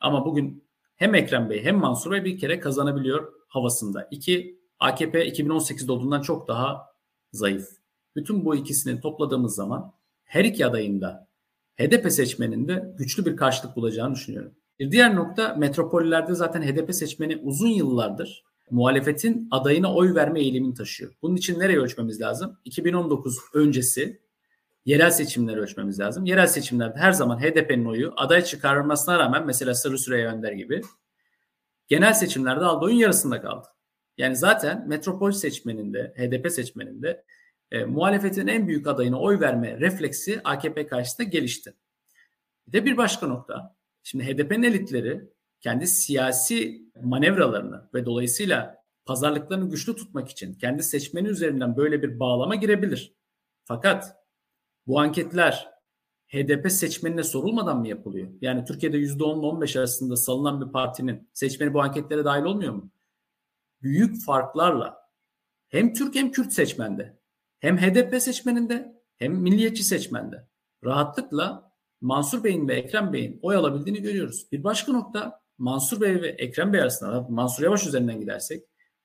Ama bugün hem Ekrem Bey hem Mansur Bey bir kere kazanabiliyor havasında. İki, AKP 2018'de olduğundan çok daha zayıf. Bütün bu ikisini topladığımız zaman her iki adayında HDP seçmeninde güçlü bir karşılık bulacağını düşünüyorum. Bir diğer nokta, metropollerde zaten HDP seçmeni uzun yıllardır muhalefetin adayına oy verme eğilimini taşıyor. Bunun için nereye ölçmemiz lazım? 2019 öncesi yerel seçimleri ölçmemiz lazım. Yerel seçimlerde her zaman HDP'nin oyu aday çıkarmasına rağmen, mesela Sırrı Süreyya Önder gibi, genel seçimlerde aldığı oyun yarısında kaldı. Yani zaten metropol seçmeninde, HDP seçmeninde muhalefetin en büyük adayına oy verme refleksi AKP karşısında gelişti. Bir de bir başka nokta. Şimdi HDP'nin elitleri kendi siyasi manevralarını ve dolayısıyla pazarlıklarını güçlü tutmak için kendi seçmeni üzerinden böyle bir bağlama girebilir. Fakat bu anketler HDP seçmenine sorulmadan mı yapılıyor? Yani Türkiye'de %10 ile 15 arasında salınan bir partinin seçmeni bu anketlere dahil olmuyor mu? Büyük farklarla hem Türk hem Kürt seçmende, hem HDP seçmeninde hem milliyetçi seçmende rahatlıkla Mansur Bey'in ve Ekrem Bey'in oy alabildiğini görüyoruz. Bir başka nokta, Mansur Bey ve Ekrem Bey arasında, Mansur Yavaş üzerinden gidersek,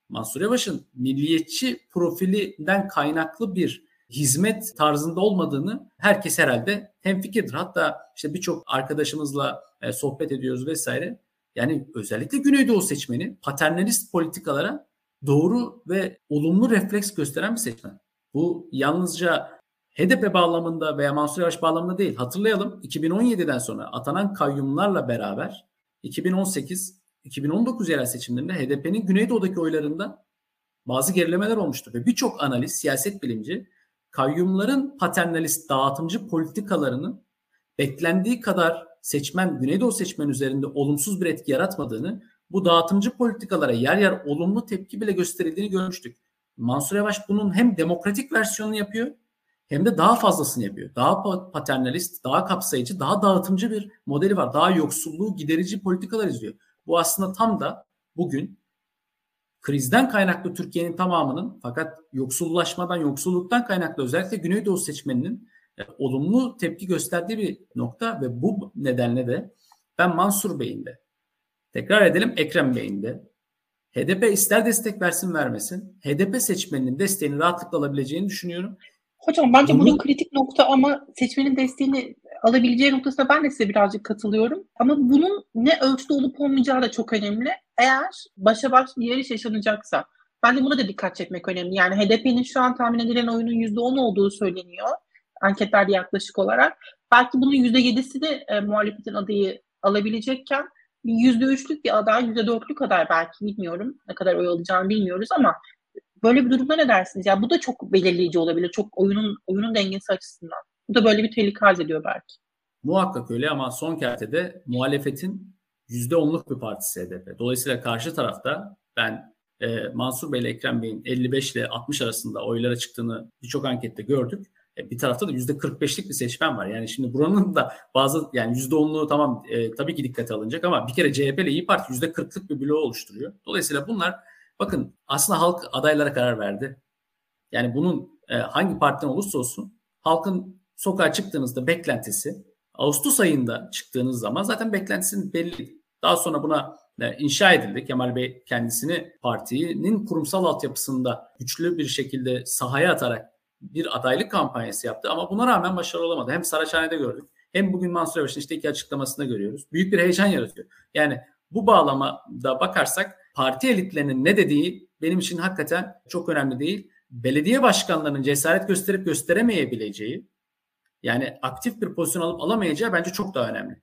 Mansur Yavaş'ın milliyetçi profilinden kaynaklı bir hizmet tarzında olmadığını herkes herhalde hemfikirdir. Hatta işte birçok arkadaşımızla sohbet ediyoruz vesaire. Yani özellikle Güneydoğu seçmeni paternalist politikalara doğru ve olumlu refleks gösteren bir seçmen. Bu yalnızca HDP bağlamında veya Mansur Yavaş bağlamında değil. Hatırlayalım, 2017'den sonra atanan kayyumlarla beraber 2018-2019 yerel seçimlerinde HDP'nin Güneydoğu'daki oylarında bazı gerilemeler olmuştu. Ve birçok analiz, siyaset bilimci kayyumların paternalist, dağıtımcı politikalarının beklendiği kadar seçmen, Güneydoğu seçmen üzerinde olumsuz bir etki yaratmadığını, bu dağıtımcı politikalara yer yer olumlu tepki bile gösterildiğini görmüştük. Mansur Yavaş bunun hem demokratik versiyonunu yapıyor hem de daha fazlasını yapıyor. Daha paternalist, daha kapsayıcı, daha dağıtımcı bir modeli var. Daha yoksulluğu giderici politikalar izliyor. Bu aslında tam da bugün krizden kaynaklı Türkiye'nin tamamının, fakat yoksullaşmadan, yoksulluktan kaynaklı özellikle Güneydoğu seçmeninin olumlu tepki gösterdiği bir nokta ve bu nedenle de ben Mansur Bey'in de, tekrar edelim, Ekrem Bey'in de HDP ister destek versin vermesin, HDP seçmeninin desteğini rahatlıkla alabileceğini düşünüyorum. Hocam bence bunun kritik nokta, ama seçmenin desteğini alabileceği noktasına ben de size birazcık katılıyorum. Ama bunun ne ölçüde olup olmayacağı da çok önemli. Eğer başa baş bir yarış yaşanacaksa, bence buna da dikkat çekmek önemli. Yani HDP'nin şu an tahmin edilen oyunun %10 olduğu söyleniyor anketlerde yaklaşık olarak. Belki bunun %7'si de muhalefetin adayı alabilecekken, %3'lük bir aday, %4'lük aday, belki bilmiyorum ne kadar oy alacağını bilmiyoruz, ama böyle bir durumda ne dersiniz? Ya bu da çok belirleyici olabilir, çok oyunun dengesi açısından. Bu da böyle bir tehlike arz ediyor belki. Muhakkak öyle, ama son kertede muhalefetin %10'luk bir partisi HDP. Dolayısıyla karşı tarafta ben Mansur Bey ile Ekrem Bey'in 55 ile 60 arasında oylara çıktığını birçok ankette gördük. Bir tarafta da %45'lik bir seçmen var. Yani şimdi buranın da bazı, yani %10'luğu tamam tabii ki dikkate alınacak, ama bir kere CHP ile İyi Parti %40'lık bir bloğu oluşturuyor. Dolayısıyla bunlar, bakın, aslında halk adaylara karar verdi. Yani bunun hangi partiden olursa olsun halkın sokağa çıktığınızda beklentisi, Ağustos ayında çıktığınız zaman zaten beklentisinin belli. Daha sonra buna inşa edildi. Kemal Bey kendisini partinin kurumsal altyapısında güçlü bir şekilde sahaya atarak bir adaylık kampanyası yaptı, ama buna rağmen başarılı olamadı. Hem Saraçhane'de gördük, hem bugün Mansur Yavaş'ın işte iki açıklamasında görüyoruz. Büyük bir heyecan yaratıyor. Yani bu bağlamada bakarsak parti elitlerinin ne dediği benim için hakikaten çok önemli değil. Belediye başkanlarının cesaret gösterip gösteremeyebileceği, Yani aktif bir pozisyon alıp alamayacağı bence çok daha önemli.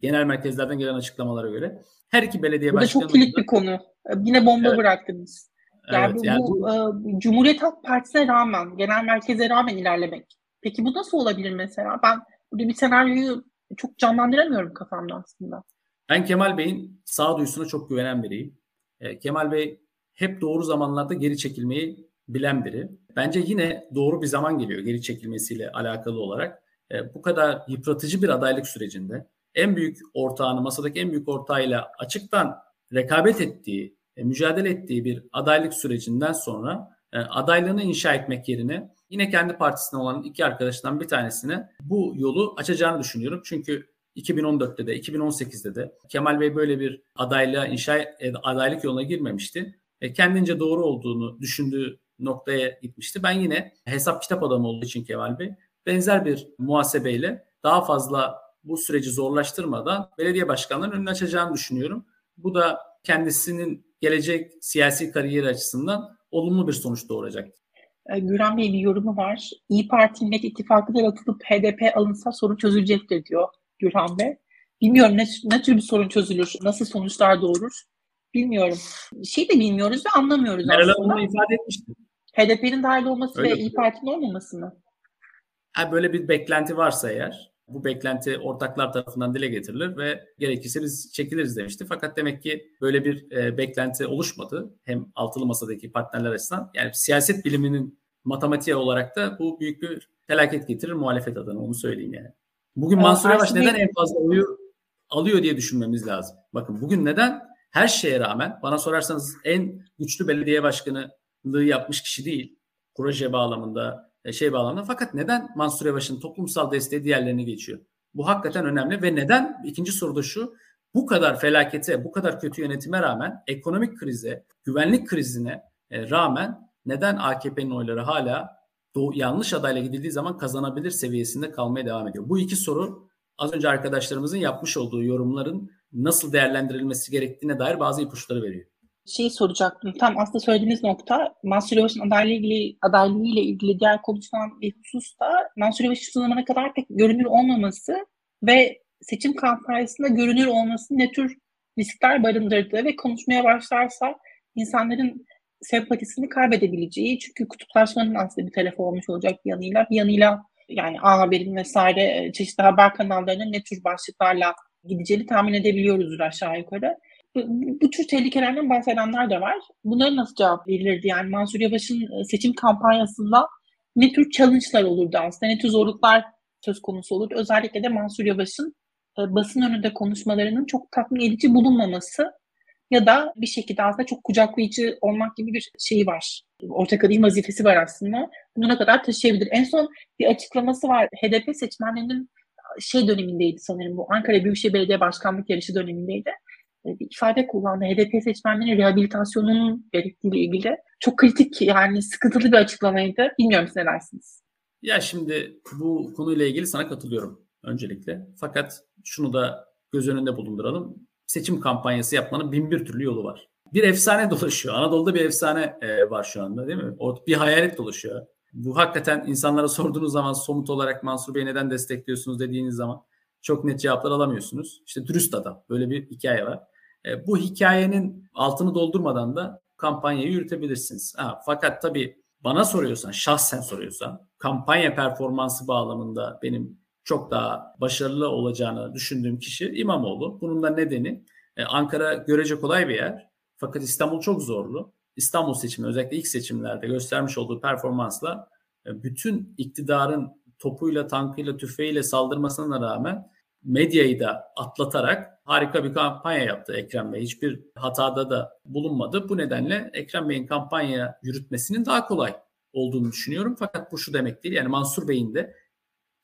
Genel merkezlerden gelen açıklamalara göre. Her iki belediye başkanı... Bu da çok kilit bir konu. Yine bomba bıraktınız. Yani evet, bu Cumhuriyet Halk Partisi'ne rağmen, genel merkeze rağmen ilerlemek. Peki bu nasıl olabilir mesela? Ben burada bir senaryoyu çok canlandıramıyorum kafamda aslında. Ben Kemal Bey'in sağduyusuna çok güvenen biriyim. Kemal Bey hep doğru zamanlarda geri çekilmeyi bilen biri. Bence yine doğru bir zaman geliyor geri çekilmesiyle alakalı olarak. Bu kadar yıpratıcı bir adaylık sürecinde en büyük ortağını, masadaki en büyük ortağıyla açıktan rekabet ettiği, mücadele ettiği bir adaylık sürecinden sonra adaylığını inşa etmek yerine yine kendi partisine olan iki arkadaşından bir tanesine bu yolu açacağını düşünüyorum. Çünkü 2014'te de 2018'de de Kemal Bey böyle bir adaylık yoluna girmemişti. Kendince doğru olduğunu düşündüğü noktaya gitmişti. Ben yine hesap kitap adamı olduğu için Kemal Bey benzer bir muhasebeyle daha fazla bu süreci zorlaştırmadan belediye başkanlarının önünü açacağını düşünüyorum. Bu da kendisinin gelecek siyasi kariyeri açısından olumlu bir sonuç doğuracaktır. Güran Bey bir yorumu var. İyi Parti Millet İttifakı yaratılıp HDP alınsa sorun çözülecektir diyor Güran Bey. Bilmiyorum ne tür bir sorun çözülür, nasıl sonuçlar doğurur bilmiyorum. Şey de bilmiyoruz ve anlamıyoruz Meral aslında. Meral Hanım'a ifade etmiştim. HDP'nin dahil olması öyle ve İyi Parti'nin olmaması mı? Böyle bir beklenti varsa eğer, bu beklenti ortaklar tarafından dile getirilir ve gerekirse biz çekiliriz demişti. Fakat demek ki böyle bir beklenti oluşmadı. Hem altılı masadaki partnerler açısından. Yani siyaset biliminin matematiği olarak da bu büyük bir felaket getirir muhalefet adına, onu söyleyeyim yani. Bugün Mansur Yavaş neden en fazla oyu alıyor diye düşünmemiz lazım. Bakın bugün neden her şeye rağmen bana sorarsanız en güçlü belediye başkanlığı yapmış kişi değil. Proje bağlamında, fakat neden Mansur Yavaş'ın toplumsal desteği diğerlerine geçiyor? Bu hakikaten önemli ve neden? İkinci soruda şu, bu kadar felakete, bu kadar kötü yönetime rağmen, ekonomik krize, güvenlik krizine rağmen neden AKP'nin oyları hala yanlış adayla gidildiği zaman kazanabilir seviyesinde kalmaya devam ediyor? Bu iki soru az önce arkadaşlarımızın yapmış olduğu yorumların nasıl değerlendirilmesi gerektiğine dair bazı ipuçları veriyor. Soracaktım. Tam aslında söylediğiniz nokta Mansur Yavaş'ın adaylığı ile ilgili diğer konuşulan bir husus da Mansur Yavaş'ın şu zamana kadar pek görünür olmaması ve seçim kampanyasında görünür olması ne tür riskler barındırdığı ve konuşmaya başlarsa insanların sempatisini kaybedebileceği, çünkü kutuplaşmanın aslında bir tarafı olmuş olacak bir yanıyla yani A Haber'in vesaire çeşitli haber kanallarının ne tür başlıklarla gideceğini tahmin edebiliyoruzdur aşağı yukarı. Bu tür tehlikelerden bahsedenler de var. Bunlara nasıl cevap verilirdi? Yani Mansur Yavaş'ın seçim kampanyasında ne tür challenge'lar olurdu aslında? Ne tür zorluklar söz konusu olurdu? Özellikle de Mansur Yavaş'ın basın önünde konuşmalarının çok tatmin edici bulunmaması ya da bir şekilde aslında çok kucaklayıcı olmak gibi bir şeyi var. Ortak adayın vazifesi var aslında. Buna kadar taşıyabilir. En son bir açıklaması var. HDP seçmenlerinin dönemindeydi sanırım bu. Ankara Büyükşehir Belediye Başkanlık yarışı dönemindeydi. Bir ifade kullandı. HDP seçmenlerinin rehabilitasyonunun gerektiğiyle ilgili. Çok kritik, yani sıkıntılı bir açıklamaydı. Bilmiyorum siz ne dersiniz? Ya şimdi bu konuyla ilgili sana katılıyorum öncelikle. Fakat şunu da göz önünde bulunduralım. Seçim kampanyası yapmanın bin bir türlü yolu var. Bir efsane dolaşıyor. Anadolu'da bir efsane var şu anda, değil mi? Bir hayalet dolaşıyor. Bu hakikaten insanlara sorduğunuz zaman somut olarak Mansur Bey'i neden destekliyorsunuz dediğiniz zaman çok net cevaplar alamıyorsunuz. İşte dürüst adam. Böyle bir hikaye var. Bu hikayenin altını doldurmadan da kampanyayı yürütebilirsiniz. Fakat tabii bana soruyorsan, şahsen soruyorsan, kampanya performansı bağlamında benim çok daha başarılı olacağını düşündüğüm kişi İmamoğlu. Bunun da nedeni Ankara görece kolay bir yer. Fakat İstanbul çok zorlu. İstanbul seçimi özellikle ilk seçimlerde göstermiş olduğu performansla bütün iktidarın topuyla, tankıyla, tüfeğiyle saldırmasına rağmen medyayı da atlatarak harika bir kampanya yaptı Ekrem Bey. Hiçbir hatada da bulunmadı. Bu nedenle Ekrem Bey'in kampanya yürütmesinin daha kolay olduğunu düşünüyorum. Fakat bu şu demek değil. Yani Mansur Bey'in de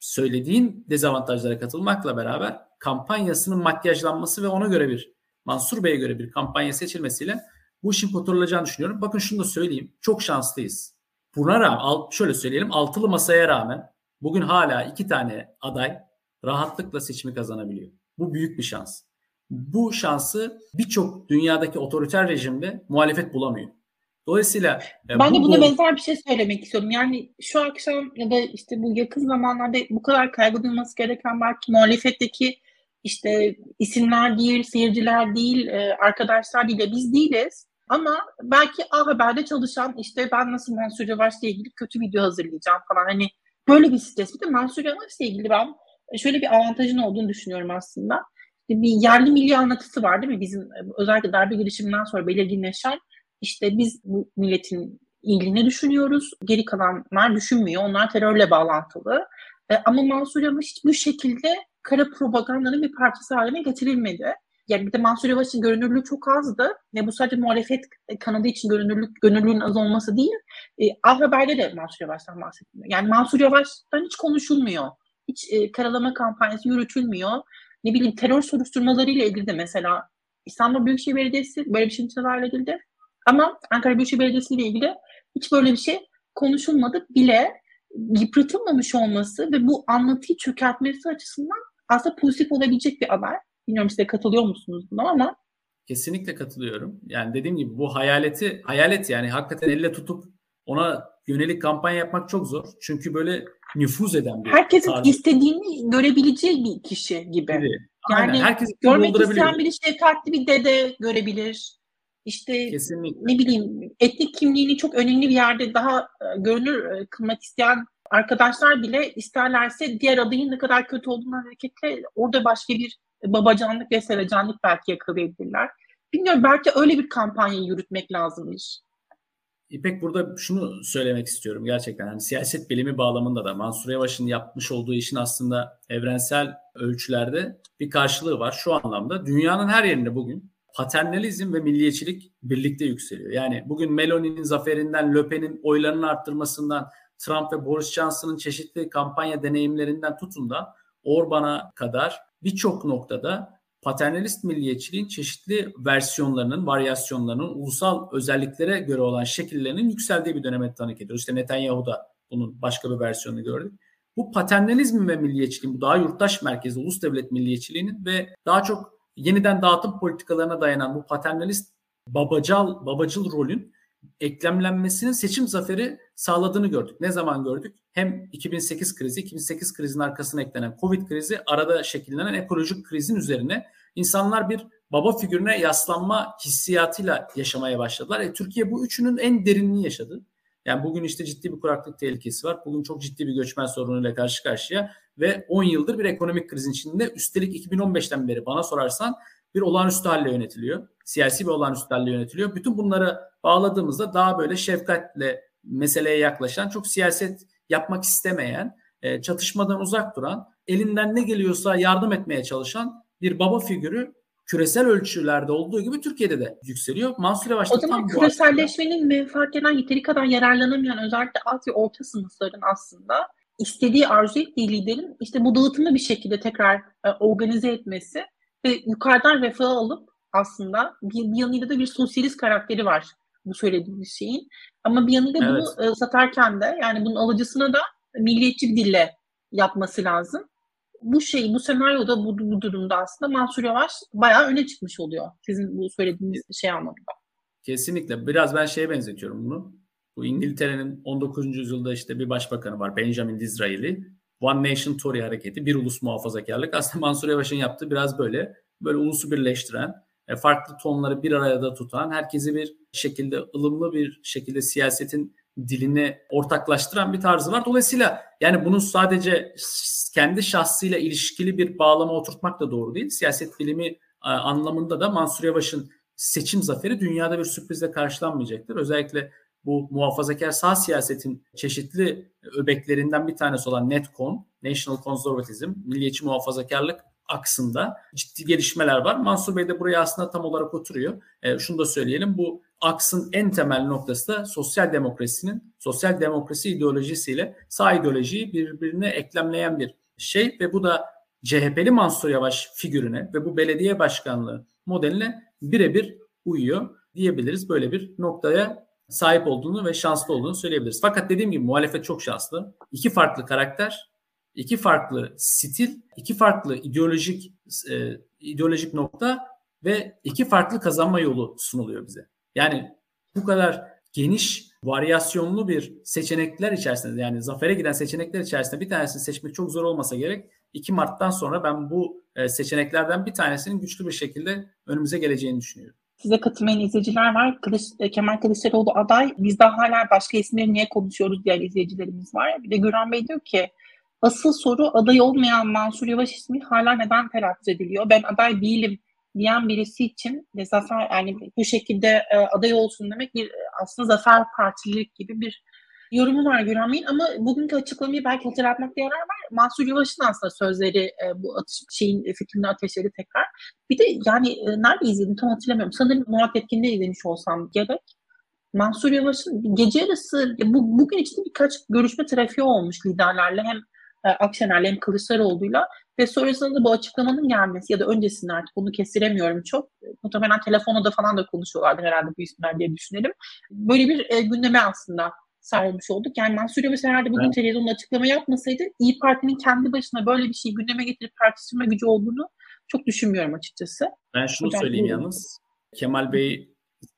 söylediğin dezavantajlara katılmakla beraber kampanyasının makyajlanması ve ona göre bir Mansur Bey'e göre bir kampanya seçilmesiyle bu işin kurtarılacağını düşünüyorum. Bakın şunu da söyleyeyim. Çok şanslıyız. Buna rağmen şöyle söyleyelim. Altılı masaya rağmen bugün hala iki tane aday rahatlıkla seçimi kazanabiliyor. Bu büyük bir şans. Bu şansı birçok dünyadaki otoriter rejimde muhalefet bulamıyor. Dolayısıyla ben de buna benzer bir şey söylemek istiyorum. Yani şu akşam ya da işte bu yakın zamanlarda bu kadar kaygı duyması gereken belki muhalefetteki işte isimler değil, seyirciler değil, arkadaşlar değil de biz değiliz. Ama belki A Haber'de çalışan işte ben nasıl Mansur Yavaş'la ilgili kötü video hazırlayacağım falan. Hani böyle bir stres. Bir de Mansur Yavaş'la ilgili ben şöyle bir avantajın olduğunu düşünüyorum aslında. Bir yerli milli anlatısı var değil mi? Bizim özellikle darbe girişiminden sonra belirginleşen işte biz bu milletin iyiliğini düşünüyoruz. Geri kalanlar düşünmüyor. Onlar terörle bağlantılı. Ama Mansur Yavaş hiçbir şekilde kara propagandanın bir parçası haline getirilmedi. Yani bir de Mansur Yavaş'ın görünürlüğü çok azdı. Ve bu sadece muhalefet kanadı için görünürlüğün az olması değil. A Haber'de de Mansur Yavaş'tan bahsediliyor. Yani Mansur Yavaş'tan hiç konuşulmuyor. Hiç karalama kampanyası yürütülmüyor. Ne bileyim terör soruşturmalarıyla ilgili de mesela İstanbul Büyükşehir Belediyesi böyle bir şey intiharla edildi. Ama Ankara Büyükşehir Belediyesi ile ilgili hiç böyle bir şey konuşulmadı bile. Yıpratılmamış olması ve bu anlatıyı çökertmesi açısından aslında pozitif olabilecek bir haber. Bilmiyorum size katılıyor musunuz buna ama. Kesinlikle katılıyorum. Yani dediğim gibi bu hayalet yani hakikaten elle tutup ona yönelik kampanya yapmak çok zor. Çünkü böyle nüfuz eden bir herkesin tarzı. İstediğini görebileceği bir kişi gibi. Evet. Yani herkes görmek isteyen biri şefkatli bir dede görebilir. İşte kesinlikle. Ne bileyim etnik kimliğini çok önemli bir yerde daha görünür kılmak isteyen arkadaşlar bile isterlerse diğer adayın ne kadar kötü olduğundan hareketle orada başka bir babacanlık ve sevecanlık belki yakalayabilirler. Bilmiyorum belki öyle bir kampanyayı yürütmek lazımmış. İpek burada şunu söylemek istiyorum gerçekten. Yani siyaset bilimi bağlamında da Mansur Yavaş'ın yapmış olduğu işin aslında evrensel ölçülerde bir karşılığı var. Şu anlamda dünyanın her yerinde bugün paternalizm ve milliyetçilik birlikte yükseliyor. Yani bugün Meloni'nin zaferinden, Le Pen'in oylarını arttırmasından, Trump ve Boris Johnson'ın çeşitli kampanya deneyimlerinden tutun da Orban'a kadar birçok noktada paternalist milliyetçiliğin çeşitli versiyonlarının, varyasyonlarının ulusal özelliklere göre olan şekillerinin yükseldiği bir döneme tanık ediyoruz. İşte Netanyahu'da bunun başka bir versiyonunu gördük. Bu paternalizm ve milliyetçiliğin, bu daha yurttaş merkezli ulus devlet milliyetçiliğinin ve daha çok yeniden dağıtım politikalarına dayanan bu paternalist babacıl rolün eklemlenmesinin seçim zaferi sağladığını gördük. Ne zaman gördük? Hem 2008 krizinin arkasına eklenen Covid krizi, arada şekillenen ekolojik krizin üzerine insanlar bir baba figürüne yaslanma hissiyatıyla yaşamaya başladılar. Türkiye bu üçünün en derinliğini yaşadı. Yani bugün işte ciddi bir kuraklık tehlikesi var. Bugün çok ciddi bir göçmen sorunuyla karşı karşıya ve 10 yıldır bir ekonomik krizin içinde, üstelik 2015'ten beri bana sorarsan bir olağanüstü halle yönetiliyor. Siyasi bir olağanüstü halle yönetiliyor. Bütün bunları bağladığımızda daha böyle şefkatle meseleye yaklaşan, çok siyaset yapmak istemeyen, çatışmadan uzak duran, elinden ne geliyorsa yardım etmeye çalışan bir baba figürü küresel ölçülerde olduğu gibi Türkiye'de de yükseliyor. Mansur Yavaş da tam bu aslında. O zaman küreselleşmenin menfaat eden, yeteri kadar yararlanamayan özellikle alt ve orta sınıfların aslında istediği, arzu ettiği liderin işte bu dağıtımı bir şekilde tekrar organize etmesi ve yukarıdan refahı alıp aslında bir yanıyla da bir sosyalist karakteri var bu söylediğimiz şeyin. Ama bir yanıyla evet, bunu satarken de yani bunun alıcısına da milliyetçi bir dille yapması lazım. Bu senaryoda, bu durumda aslında Mansur Yavaş bayağı öne çıkmış oluyor. Sizin bu söylediğiniz şey anlamında. Kesinlikle. Biraz ben şeye benzetiyorum bunu. Bu İngiltere'nin 19. yüzyılda işte bir başbakanı var. Benjamin Disraeli. One Nation Tory hareketi. Bir ulus muhafazakarlık. Aslında Mansur Yavaş'ın yaptığı biraz böyle ulusu birleştiren, farklı tonları bir araya da tutan, herkesi bir şekilde, ılımlı bir şekilde siyasetin dilini ortaklaştıran bir tarzı var. Dolayısıyla yani bunu sadece kendi şahsıyla ilişkili bir bağlama oturtmak da doğru değil. Siyaset bilimi anlamında da Mansur Yavaş'ın seçim zaferi dünyada bir sürprizle karşılanmayacaktır. Özellikle bu muhafazakar sağ siyasetin çeşitli öbeklerinden bir tanesi olan NETCON, National Conservatism, milliyetçi muhafazakarlık aksında ciddi gelişmeler var. Mansur Bey de buraya aslında tam olarak oturuyor. Şunu da söyleyelim, bu aksın en temel noktası da sosyal demokrasi ideolojisiyle sağ ideolojiyi birbirine eklemleyen bir şey ve bu da CHP'li Mansur Yavaş figürüne ve bu belediye başkanlığı modeline birebir uyuyor diyebiliriz. Böyle bir noktaya sahip olduğunu ve şanslı olduğunu söyleyebiliriz. Fakat dediğim gibi muhalefet çok şanslı. İki farklı karakter, iki farklı stil, iki farklı ideolojik nokta ve iki farklı kazanma yolu sunuluyor bize. Yani bu kadar geniş, varyasyonlu bir seçenekler içerisinde, yani zafere giden seçenekler içerisinde bir tanesini seçmek çok zor olmasa gerek. 2 Mart'tan sonra ben bu seçeneklerden bir tanesinin güçlü bir şekilde önümüze geleceğini düşünüyorum. Size katılmayan izleyiciler var. Kemal Kılıçdaroğlu aday. Biz daha hala başka isimleri niye konuşuyoruz diyen izleyicilerimiz var. Bir de Güran Bey diyor ki asıl soru aday olmayan Mansur Yavaş ismi hala neden telaffuz ediliyor? Ben aday değilim diyen birisi için de zafer, yani bu şekilde aday olsun demek bir aslında zafer partililik gibi bir yorumu var Güran Bey'in, ama bugünkü açıklamayı belki hatırlatmakta yarar var. Mansur Yavaş'ın aslında sözleri bu fikrini ateşledi tekrar. Bir de yani nerede izledim tam hatırlamıyorum. Sanırım Murat Etkin'de izlemiş olsam gerek. Mansur Yavaş'ın gece yarısı bugün içinde birkaç görüşme trafiği olmuş liderlerle, hem Akşener'le hem Kılıçdaroğlu'yla ve sonrasında bu açıklamanın gelmesi ya da öncesinde artık bunu kestiremiyorum çok. Muhtemelen telefonda da falan da konuşuyorlardı herhalde bu isimler diye düşünelim. Böyle bir gündeme aslında sarılmış olduk. Yani Mansur Yavaş herhalde bugün televizyonda açıklama yapmasaydı İyi Parti'nin kendi başına böyle bir şeyi gündeme getirip tartışma gücü olduğunu çok düşünmüyorum açıkçası. Ben şunu söyleyeyim yalnız. Kemal Bey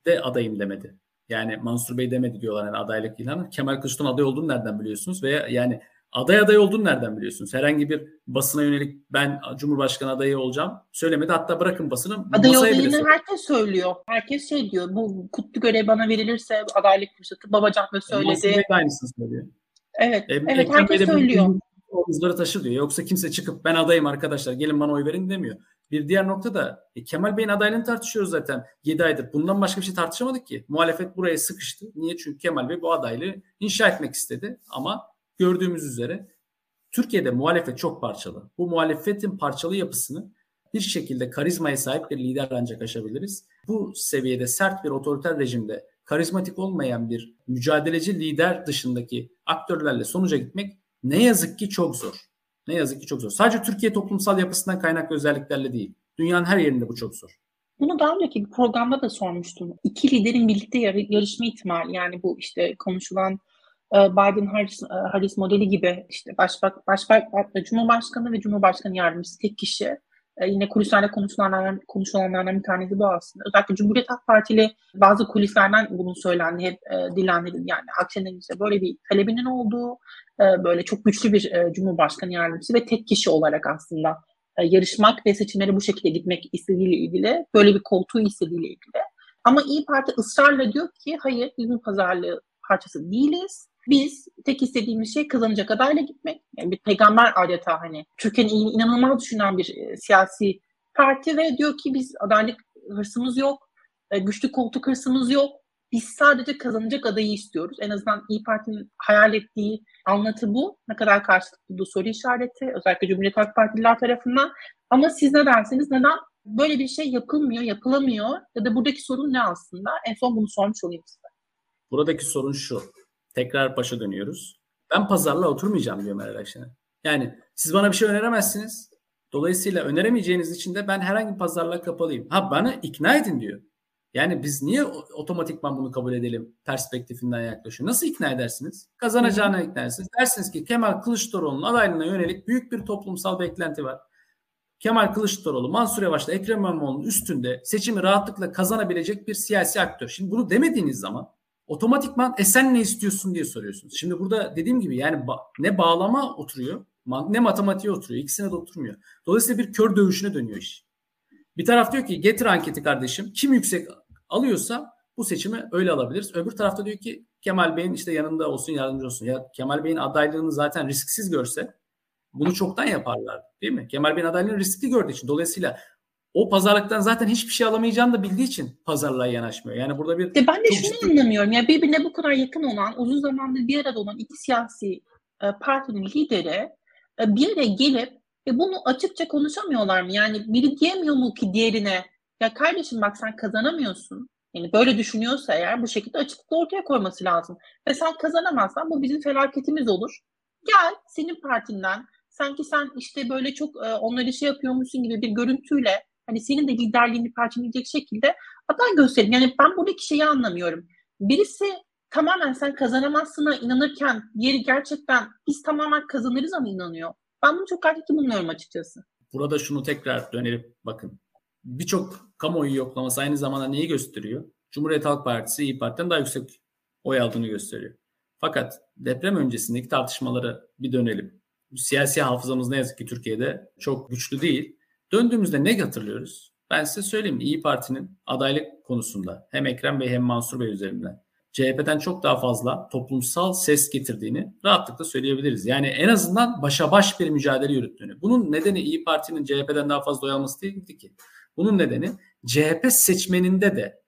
de adayım demedi. Yani Mansur Bey demedi diyorlar yani adaylık ilanı. Kemal Kılıçdaroğlu'nun aday olduğunu nereden biliyorsunuz? Veya yani aday olduğunu nereden biliyorsunuz? Herhangi bir basına yönelik ben Cumhurbaşkanı adayı olacağım söylemedi. Hatta bırakın basını. Aday olduğunu herkes söylüyor. Herkes şey diyor. Bu kutlu görev bana verilirse adaylık fırsatı Babacan da söyledi. Mansur Bey de aynısını söylüyor. Evet. Evet herkes söylüyor. Omuzları taşır diyor. Yoksa kimse çıkıp ben adayım arkadaşlar gelin bana oy verin demiyor. Bir diğer nokta da Kemal Bey'in adaylığını tartışıyoruz zaten 7 aydır. Bundan başka bir şey tartışamadık ki. Muhalefet buraya sıkıştı. Niye? Çünkü Kemal Bey bu adaylığı inşa etmek istedi ama gördüğümüz üzere Türkiye'de muhalefet çok parçalı. Bu muhalefetin parçalı yapısını bir şekilde karizmaya sahip bir lider ancak aşabiliriz. Bu seviyede sert bir otoriter rejimde karizmatik olmayan bir mücadeleci lider dışındaki aktörlerle sonuca gitmek ne yazık ki çok zor. Ne yazık ki çok zor. Sadece Türkiye toplumsal yapısından kaynaklı özelliklerle değil. Dünyanın her yerinde bu çok zor. Bunu daha önceki bir programda da sormuştum. 2 liderin birlikte yarışma ihtimali, yani bu işte konuşulan Biden-Harris modeli gibi işte Cumhurbaşkanı ve Cumhurbaşkanı yardımcısı tek kişi. Yine kulislerde konuşulanlardan bir tanesi bu aslında. Özellikle Cumhuriyet Halk Partili bazı kulislerden bunun söylendi, hep dilendirildi. Yani Akşener'in işte böyle bir talebinin olduğu, böyle çok güçlü bir Cumhurbaşkanı yardımcısı ve tek kişi olarak aslında yarışmak ve seçimlere bu şekilde gitmek istediğiyle ilgili, böyle bir koltuğu istediğiyle ilgili. Ama İYİ Parti ısrarla diyor ki hayır, bizim pazarlığı parçası değiliz. Biz tek istediğimiz şey kazanacak adayla gitmek. Yani bir peygamber adeta, hani Türkiye'nin inanılmaz düşünen bir siyasi parti ve diyor ki biz adaylık hırsımız yok, güçlü koltuk hırsımız yok. Biz sadece kazanacak adayı istiyoruz. En azından İYİ Parti'nin hayal ettiği anlatı bu. Ne kadar karşılıklı bu soru işareti, özellikle Cumhuriyet Halk Partililer tarafından. Ama siz ne dersiniz? Neden böyle bir şey yapılmıyor, yapılamıyor? Ya da buradaki sorun ne aslında? En son bunu sormuş olayım size. Buradaki sorun şu. Tekrar başa dönüyoruz. Ben pazarlığa oturmayacağım diyor Meral Akşener. Yani siz bana bir şey öneremezsiniz. Dolayısıyla öneremeyeceğiniz için de ben herhangi bir pazarlığa kapalıyım. Ha, bana ikna edin diyor. Yani biz niye otomatikman bunu kabul edelim perspektifinden yaklaşıyor. Nasıl ikna edersiniz? Kazanacağına ikna edersiniz. Dersiniz ki Kemal Kılıçdaroğlu'nun adaylığına yönelik büyük bir toplumsal beklenti var. Kemal Kılıçdaroğlu, Mansur Yavaş'la Ekrem İmamoğlu'nun üstünde seçimi rahatlıkla kazanabilecek bir siyasi aktör. Şimdi bunu demediğiniz zaman otomatikman sen ne istiyorsun diye soruyorsunuz. Şimdi burada dediğim gibi yani ne bağlama oturuyor ne matematiğe oturuyor. İkisine de oturmuyor. Dolayısıyla bir kör dövüşüne dönüyor iş. Bir taraf diyor ki getir anketi kardeşim. Kim yüksek alıyorsa bu seçimi öyle alabiliriz. Öbür tarafta diyor ki Kemal Bey'in işte yanında olsun, yardımcı olsun. Ya Kemal Bey'in adaylığını zaten risksiz görse bunu çoktan yaparlardı değil mi? Kemal Bey'in adaylığını riskli gördüğü için. Dolayısıyla o pazarlıktan zaten hiçbir şey alamayacağını da bildiği için pazarlığa yanaşmıyor. Yani burada bir... Ben de şunu anlamıyorum. Ya birbirine bu kadar yakın olan, uzun zamandır bir arada olan iki siyasi partinin lideri bir araya gelip bunu açıkça konuşamıyorlar mı? Yani biri diyemiyor mu ki diğerine ya kardeşim bak sen kazanamıyorsun. Yani böyle düşünüyorsa eğer bu şekilde açıklıkla ortaya koyması lazım. Ve sen kazanamazsan bu bizim felaketimiz olur. Gel senin partinden sanki sen işte böyle çok onları şey yapıyormuşsun gibi bir görüntüyle hani senin de liderliğini parçalayacak şekilde aday gösterin. Yani ben buradaki şeyi anlamıyorum. Birisi tamamen sen kazanamazsına inanırken diğeri gerçekten biz tamamen kazanırız ama inanıyor. Ben bunu çok garipti bulmuyorum açıkçası. Burada şunu tekrar dönelim bakın. Birçok kamuoyu yoklaması aynı zamanda neyi gösteriyor? Cumhuriyet Halk Partisi İYİ Parti'den daha yüksek oy aldığını gösteriyor. Fakat deprem öncesindeki tartışmalara bir dönelim. Siyasi hafızamız ne yazık ki Türkiye'de çok güçlü değil. Döndüğümüzde ne hatırlıyoruz? Ben size söyleyeyim, İyi Parti'nin adaylık konusunda hem Ekrem Bey hem Mansur Bey üzerinden CHP'den çok daha fazla toplumsal ses getirdiğini rahatlıkla söyleyebiliriz. Yani en azından başa baş bir mücadele yürüttüğünü. Bunun nedeni İyi Parti'nin CHP'den daha fazla oy alması değildi ki. Bunun nedeni CHP seçmeninde de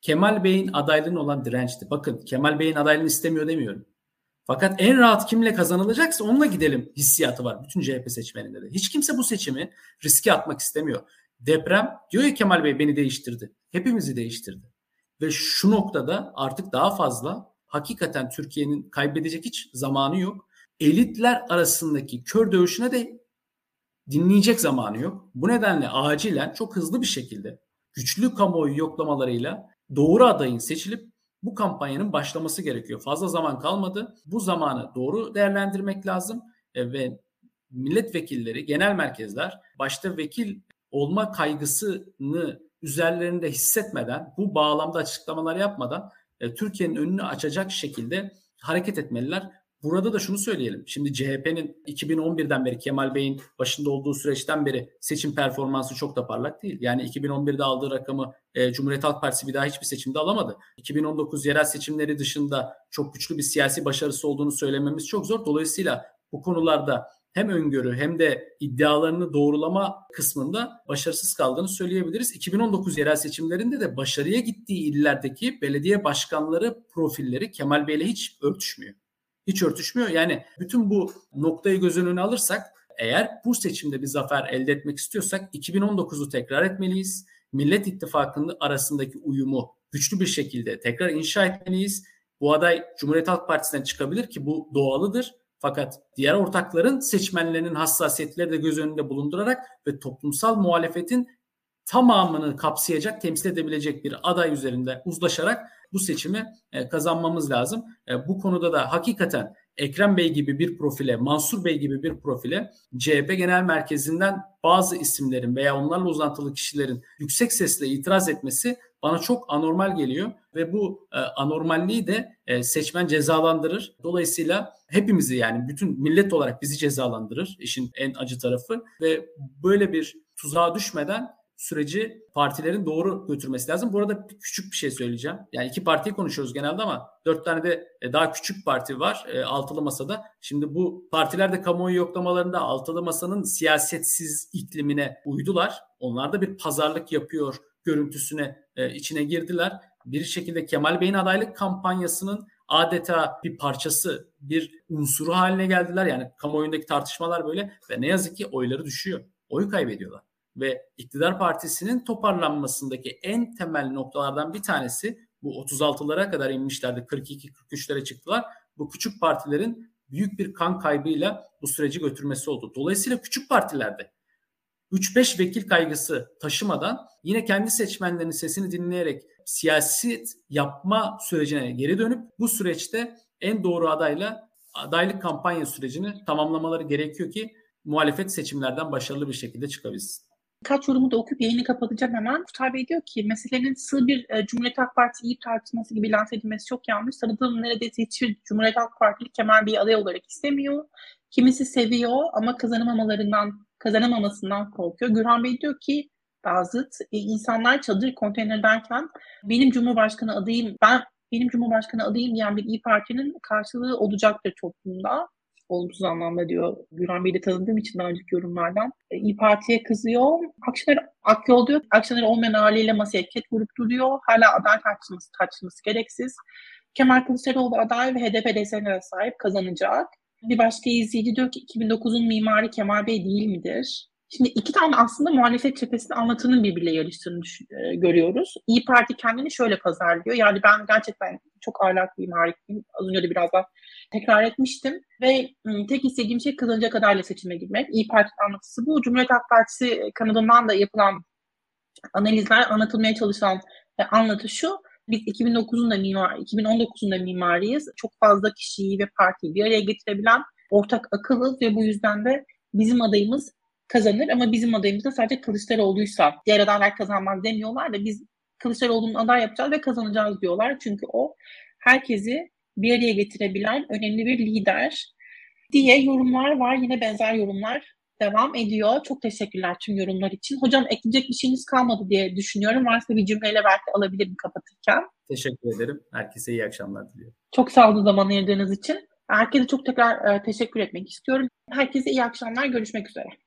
Kemal Bey'in adaylığına olan dirençti. Bakın, Kemal Bey'in adaylığını istemiyor demiyorum. Fakat en rahat kimle kazanılacaksa onunla gidelim hissiyatı var bütün CHP seçmeninde de. Hiç kimse bu seçimi riske atmak istemiyor. Deprem diyor ya, Kemal Bey beni değiştirdi. Hepimizi değiştirdi. Ve şu noktada artık daha fazla hakikaten Türkiye'nin kaybedecek hiç zamanı yok. Elitler arasındaki kör dövüşüne de dinleyecek zamanı yok. Bu nedenle acilen çok hızlı bir şekilde güçlü kamuoyu yoklamalarıyla doğru adayın seçilip bu kampanyanın başlaması gerekiyor. Fazla zaman kalmadı. Bu zamanı doğru değerlendirmek lazım ve milletvekilleri, genel merkezler başta vekil olma kaygısını üzerlerinde hissetmeden, bu bağlamda açıklamalar yapmadan Türkiye'nin önünü açacak şekilde hareket etmeliler. Burada da şunu söyleyelim. Şimdi CHP'nin 2011'den beri, Kemal Bey'in başında olduğu süreçten beri seçim performansı çok da parlak değil. Yani 2011'de aldığı rakamı Cumhuriyet Halk Partisi bir daha hiçbir seçimde alamadı. 2019 yerel seçimleri dışında çok güçlü bir siyasi başarısı olduğunu söylememiz çok zor. Dolayısıyla bu konularda hem öngörü hem de iddialarını doğrulama kısmında başarısız kaldığını söyleyebiliriz. 2019 yerel seçimlerinde de başarıya gittiği illerdeki belediye başkanları profilleri Kemal Bey'le hiç örtüşmüyor. Hiç örtüşmüyor. Yani bütün bu noktayı göz önüne alırsak, eğer bu seçimde bir zafer elde etmek istiyorsak 2019'u tekrar etmeliyiz. Millet İttifakı'nın arasındaki uyumu güçlü bir şekilde tekrar inşa etmeliyiz. Bu aday Cumhuriyet Halk Partisi'nden çıkabilir ki bu doğalıdır. Fakat diğer ortakların seçmenlerinin hassasiyetleri de göz önünde bulundurarak ve toplumsal muhalefetin tamamını kapsayacak, temsil edebilecek bir aday üzerinde uzlaşarak bu seçimi kazanmamız lazım. Bu konuda da hakikaten Ekrem Bey gibi bir profile, Mansur Bey gibi bir profile CHP Genel Merkezi'nden bazı isimlerin veya onlarla uzantılı kişilerin yüksek sesle itiraz etmesi bana çok anormal geliyor ve bu anormalliği de seçmen cezalandırır. Dolayısıyla hepimizi, yani bütün millet olarak bizi cezalandırır, işin en acı tarafı. Ve böyle bir tuzağa düşmeden süreci partilerin doğru götürmesi lazım. Bu arada küçük bir şey söyleyeceğim. Yani iki partiyi konuşuyoruz genelde ama 4 tane de daha küçük parti var Altılı Masa'da. Şimdi bu partiler de kamuoyu yoklamalarında Altılı Masa'nın siyasetsiz iklimine uydular. Onlar da bir pazarlık yapıyor görüntüsüne içine girdiler. Bir şekilde Kemal Bey'in adaylık kampanyasının adeta bir parçası, bir unsuru haline geldiler. Yani kamuoyundaki tartışmalar böyle ve ne yazık ki oyları düşüyor. Oyu kaybediyorlar. Ve iktidar partisinin toparlanmasındaki en temel noktalardan bir tanesi, bu 36'lara kadar inmişlerdi, 42-43'lere çıktılar. Bu küçük partilerin büyük bir kan kaybıyla bu süreci götürmesi oldu. Dolayısıyla küçük partilerde 3-5 vekil kaygısı taşımadan yine kendi seçmenlerinin sesini dinleyerek siyaset yapma sürecine geri dönüp bu süreçte en doğru adayla adaylık kampanya sürecini tamamlamaları gerekiyor ki muhalefet seçimlerden başarılı bir şekilde çıkabilsin. Birkaç yorumu da okuyup yayını kapatacağım hemen. Kutay Bey diyor ki, meselenin sığ bir Cumhuriyet Halk Partisi İYİ tartışması gibi lanse edilmesi çok yanlış. Sanırım neredeyse hiçbir Cumhuriyet Halk Partili Kemal Bey'i aday olarak istemiyor. Kimisi seviyor ama kazanamamasından korkuyor. Gürhan Bey diyor ki, bazı insanlar çadır konteynerdenken benim Cumhurbaşkanı adayım diyen bir İYİ Parti'nin karşılığı olacaktır toplumda. Olumsuz anlamda diyor. Güran Bey'i de tanıdığım için daha önceki yorumlardan. İYİ Parti'ye kızıyor. Akşener Akyol diyor. Akşener olmayan haliyle masaya ket vurup duruyor. Hala aday tartışması gereksiz. Kemal Kılıçdaroğlu aday ve HDP desteğine sahip, kazanacak. Bir başka izleyici diyor ki 2009'un mimarı Kemal Bey değil midir? Şimdi iki tane aslında muhalefet cephesinde anlatının birbiriyle yarıştığını görüyoruz. İYİ Parti kendini şöyle pazarlıyor. Yani ben gerçekten çok ahlaklıyım, harikayım. Az önce de biraz daha tekrar etmiştim. Ve tek istediğim şey kazanacak adayla seçime girmek. İYİ Parti'nin anlatısı bu. Cumhuriyet Halk Partisi kanadından da yapılan analizler, anlatılmaya çalışan anlatı şu. Biz 2019'un da mimarıyız. Çok fazla kişiyi ve partiyi bir araya getirebilen ortak akılız ve bu yüzden de bizim adayımız kazanır ama bizim adayımızda sadece Kılıçdaroğlu'ysa diğer adaylar kazanmaz demiyorlar da biz Kılıçdaroğlu'nun aday yapacağız ve kazanacağız diyorlar. Çünkü o herkesi bir araya getirebilen önemli bir lider diye yorumlar var. Yine benzer yorumlar devam ediyor. Çok teşekkürler tüm yorumlar için. Hocam ekleyecek bir şeyiniz kalmadı diye düşünüyorum. Varsa bir cümleyle belki alabilirim kapatırken. Teşekkür ederim. Herkese iyi akşamlar diliyorum. Çok sağ olun zaman ayırdığınız için. Herkese çok tekrar teşekkür etmek istiyorum. Herkese iyi akşamlar. Görüşmek üzere.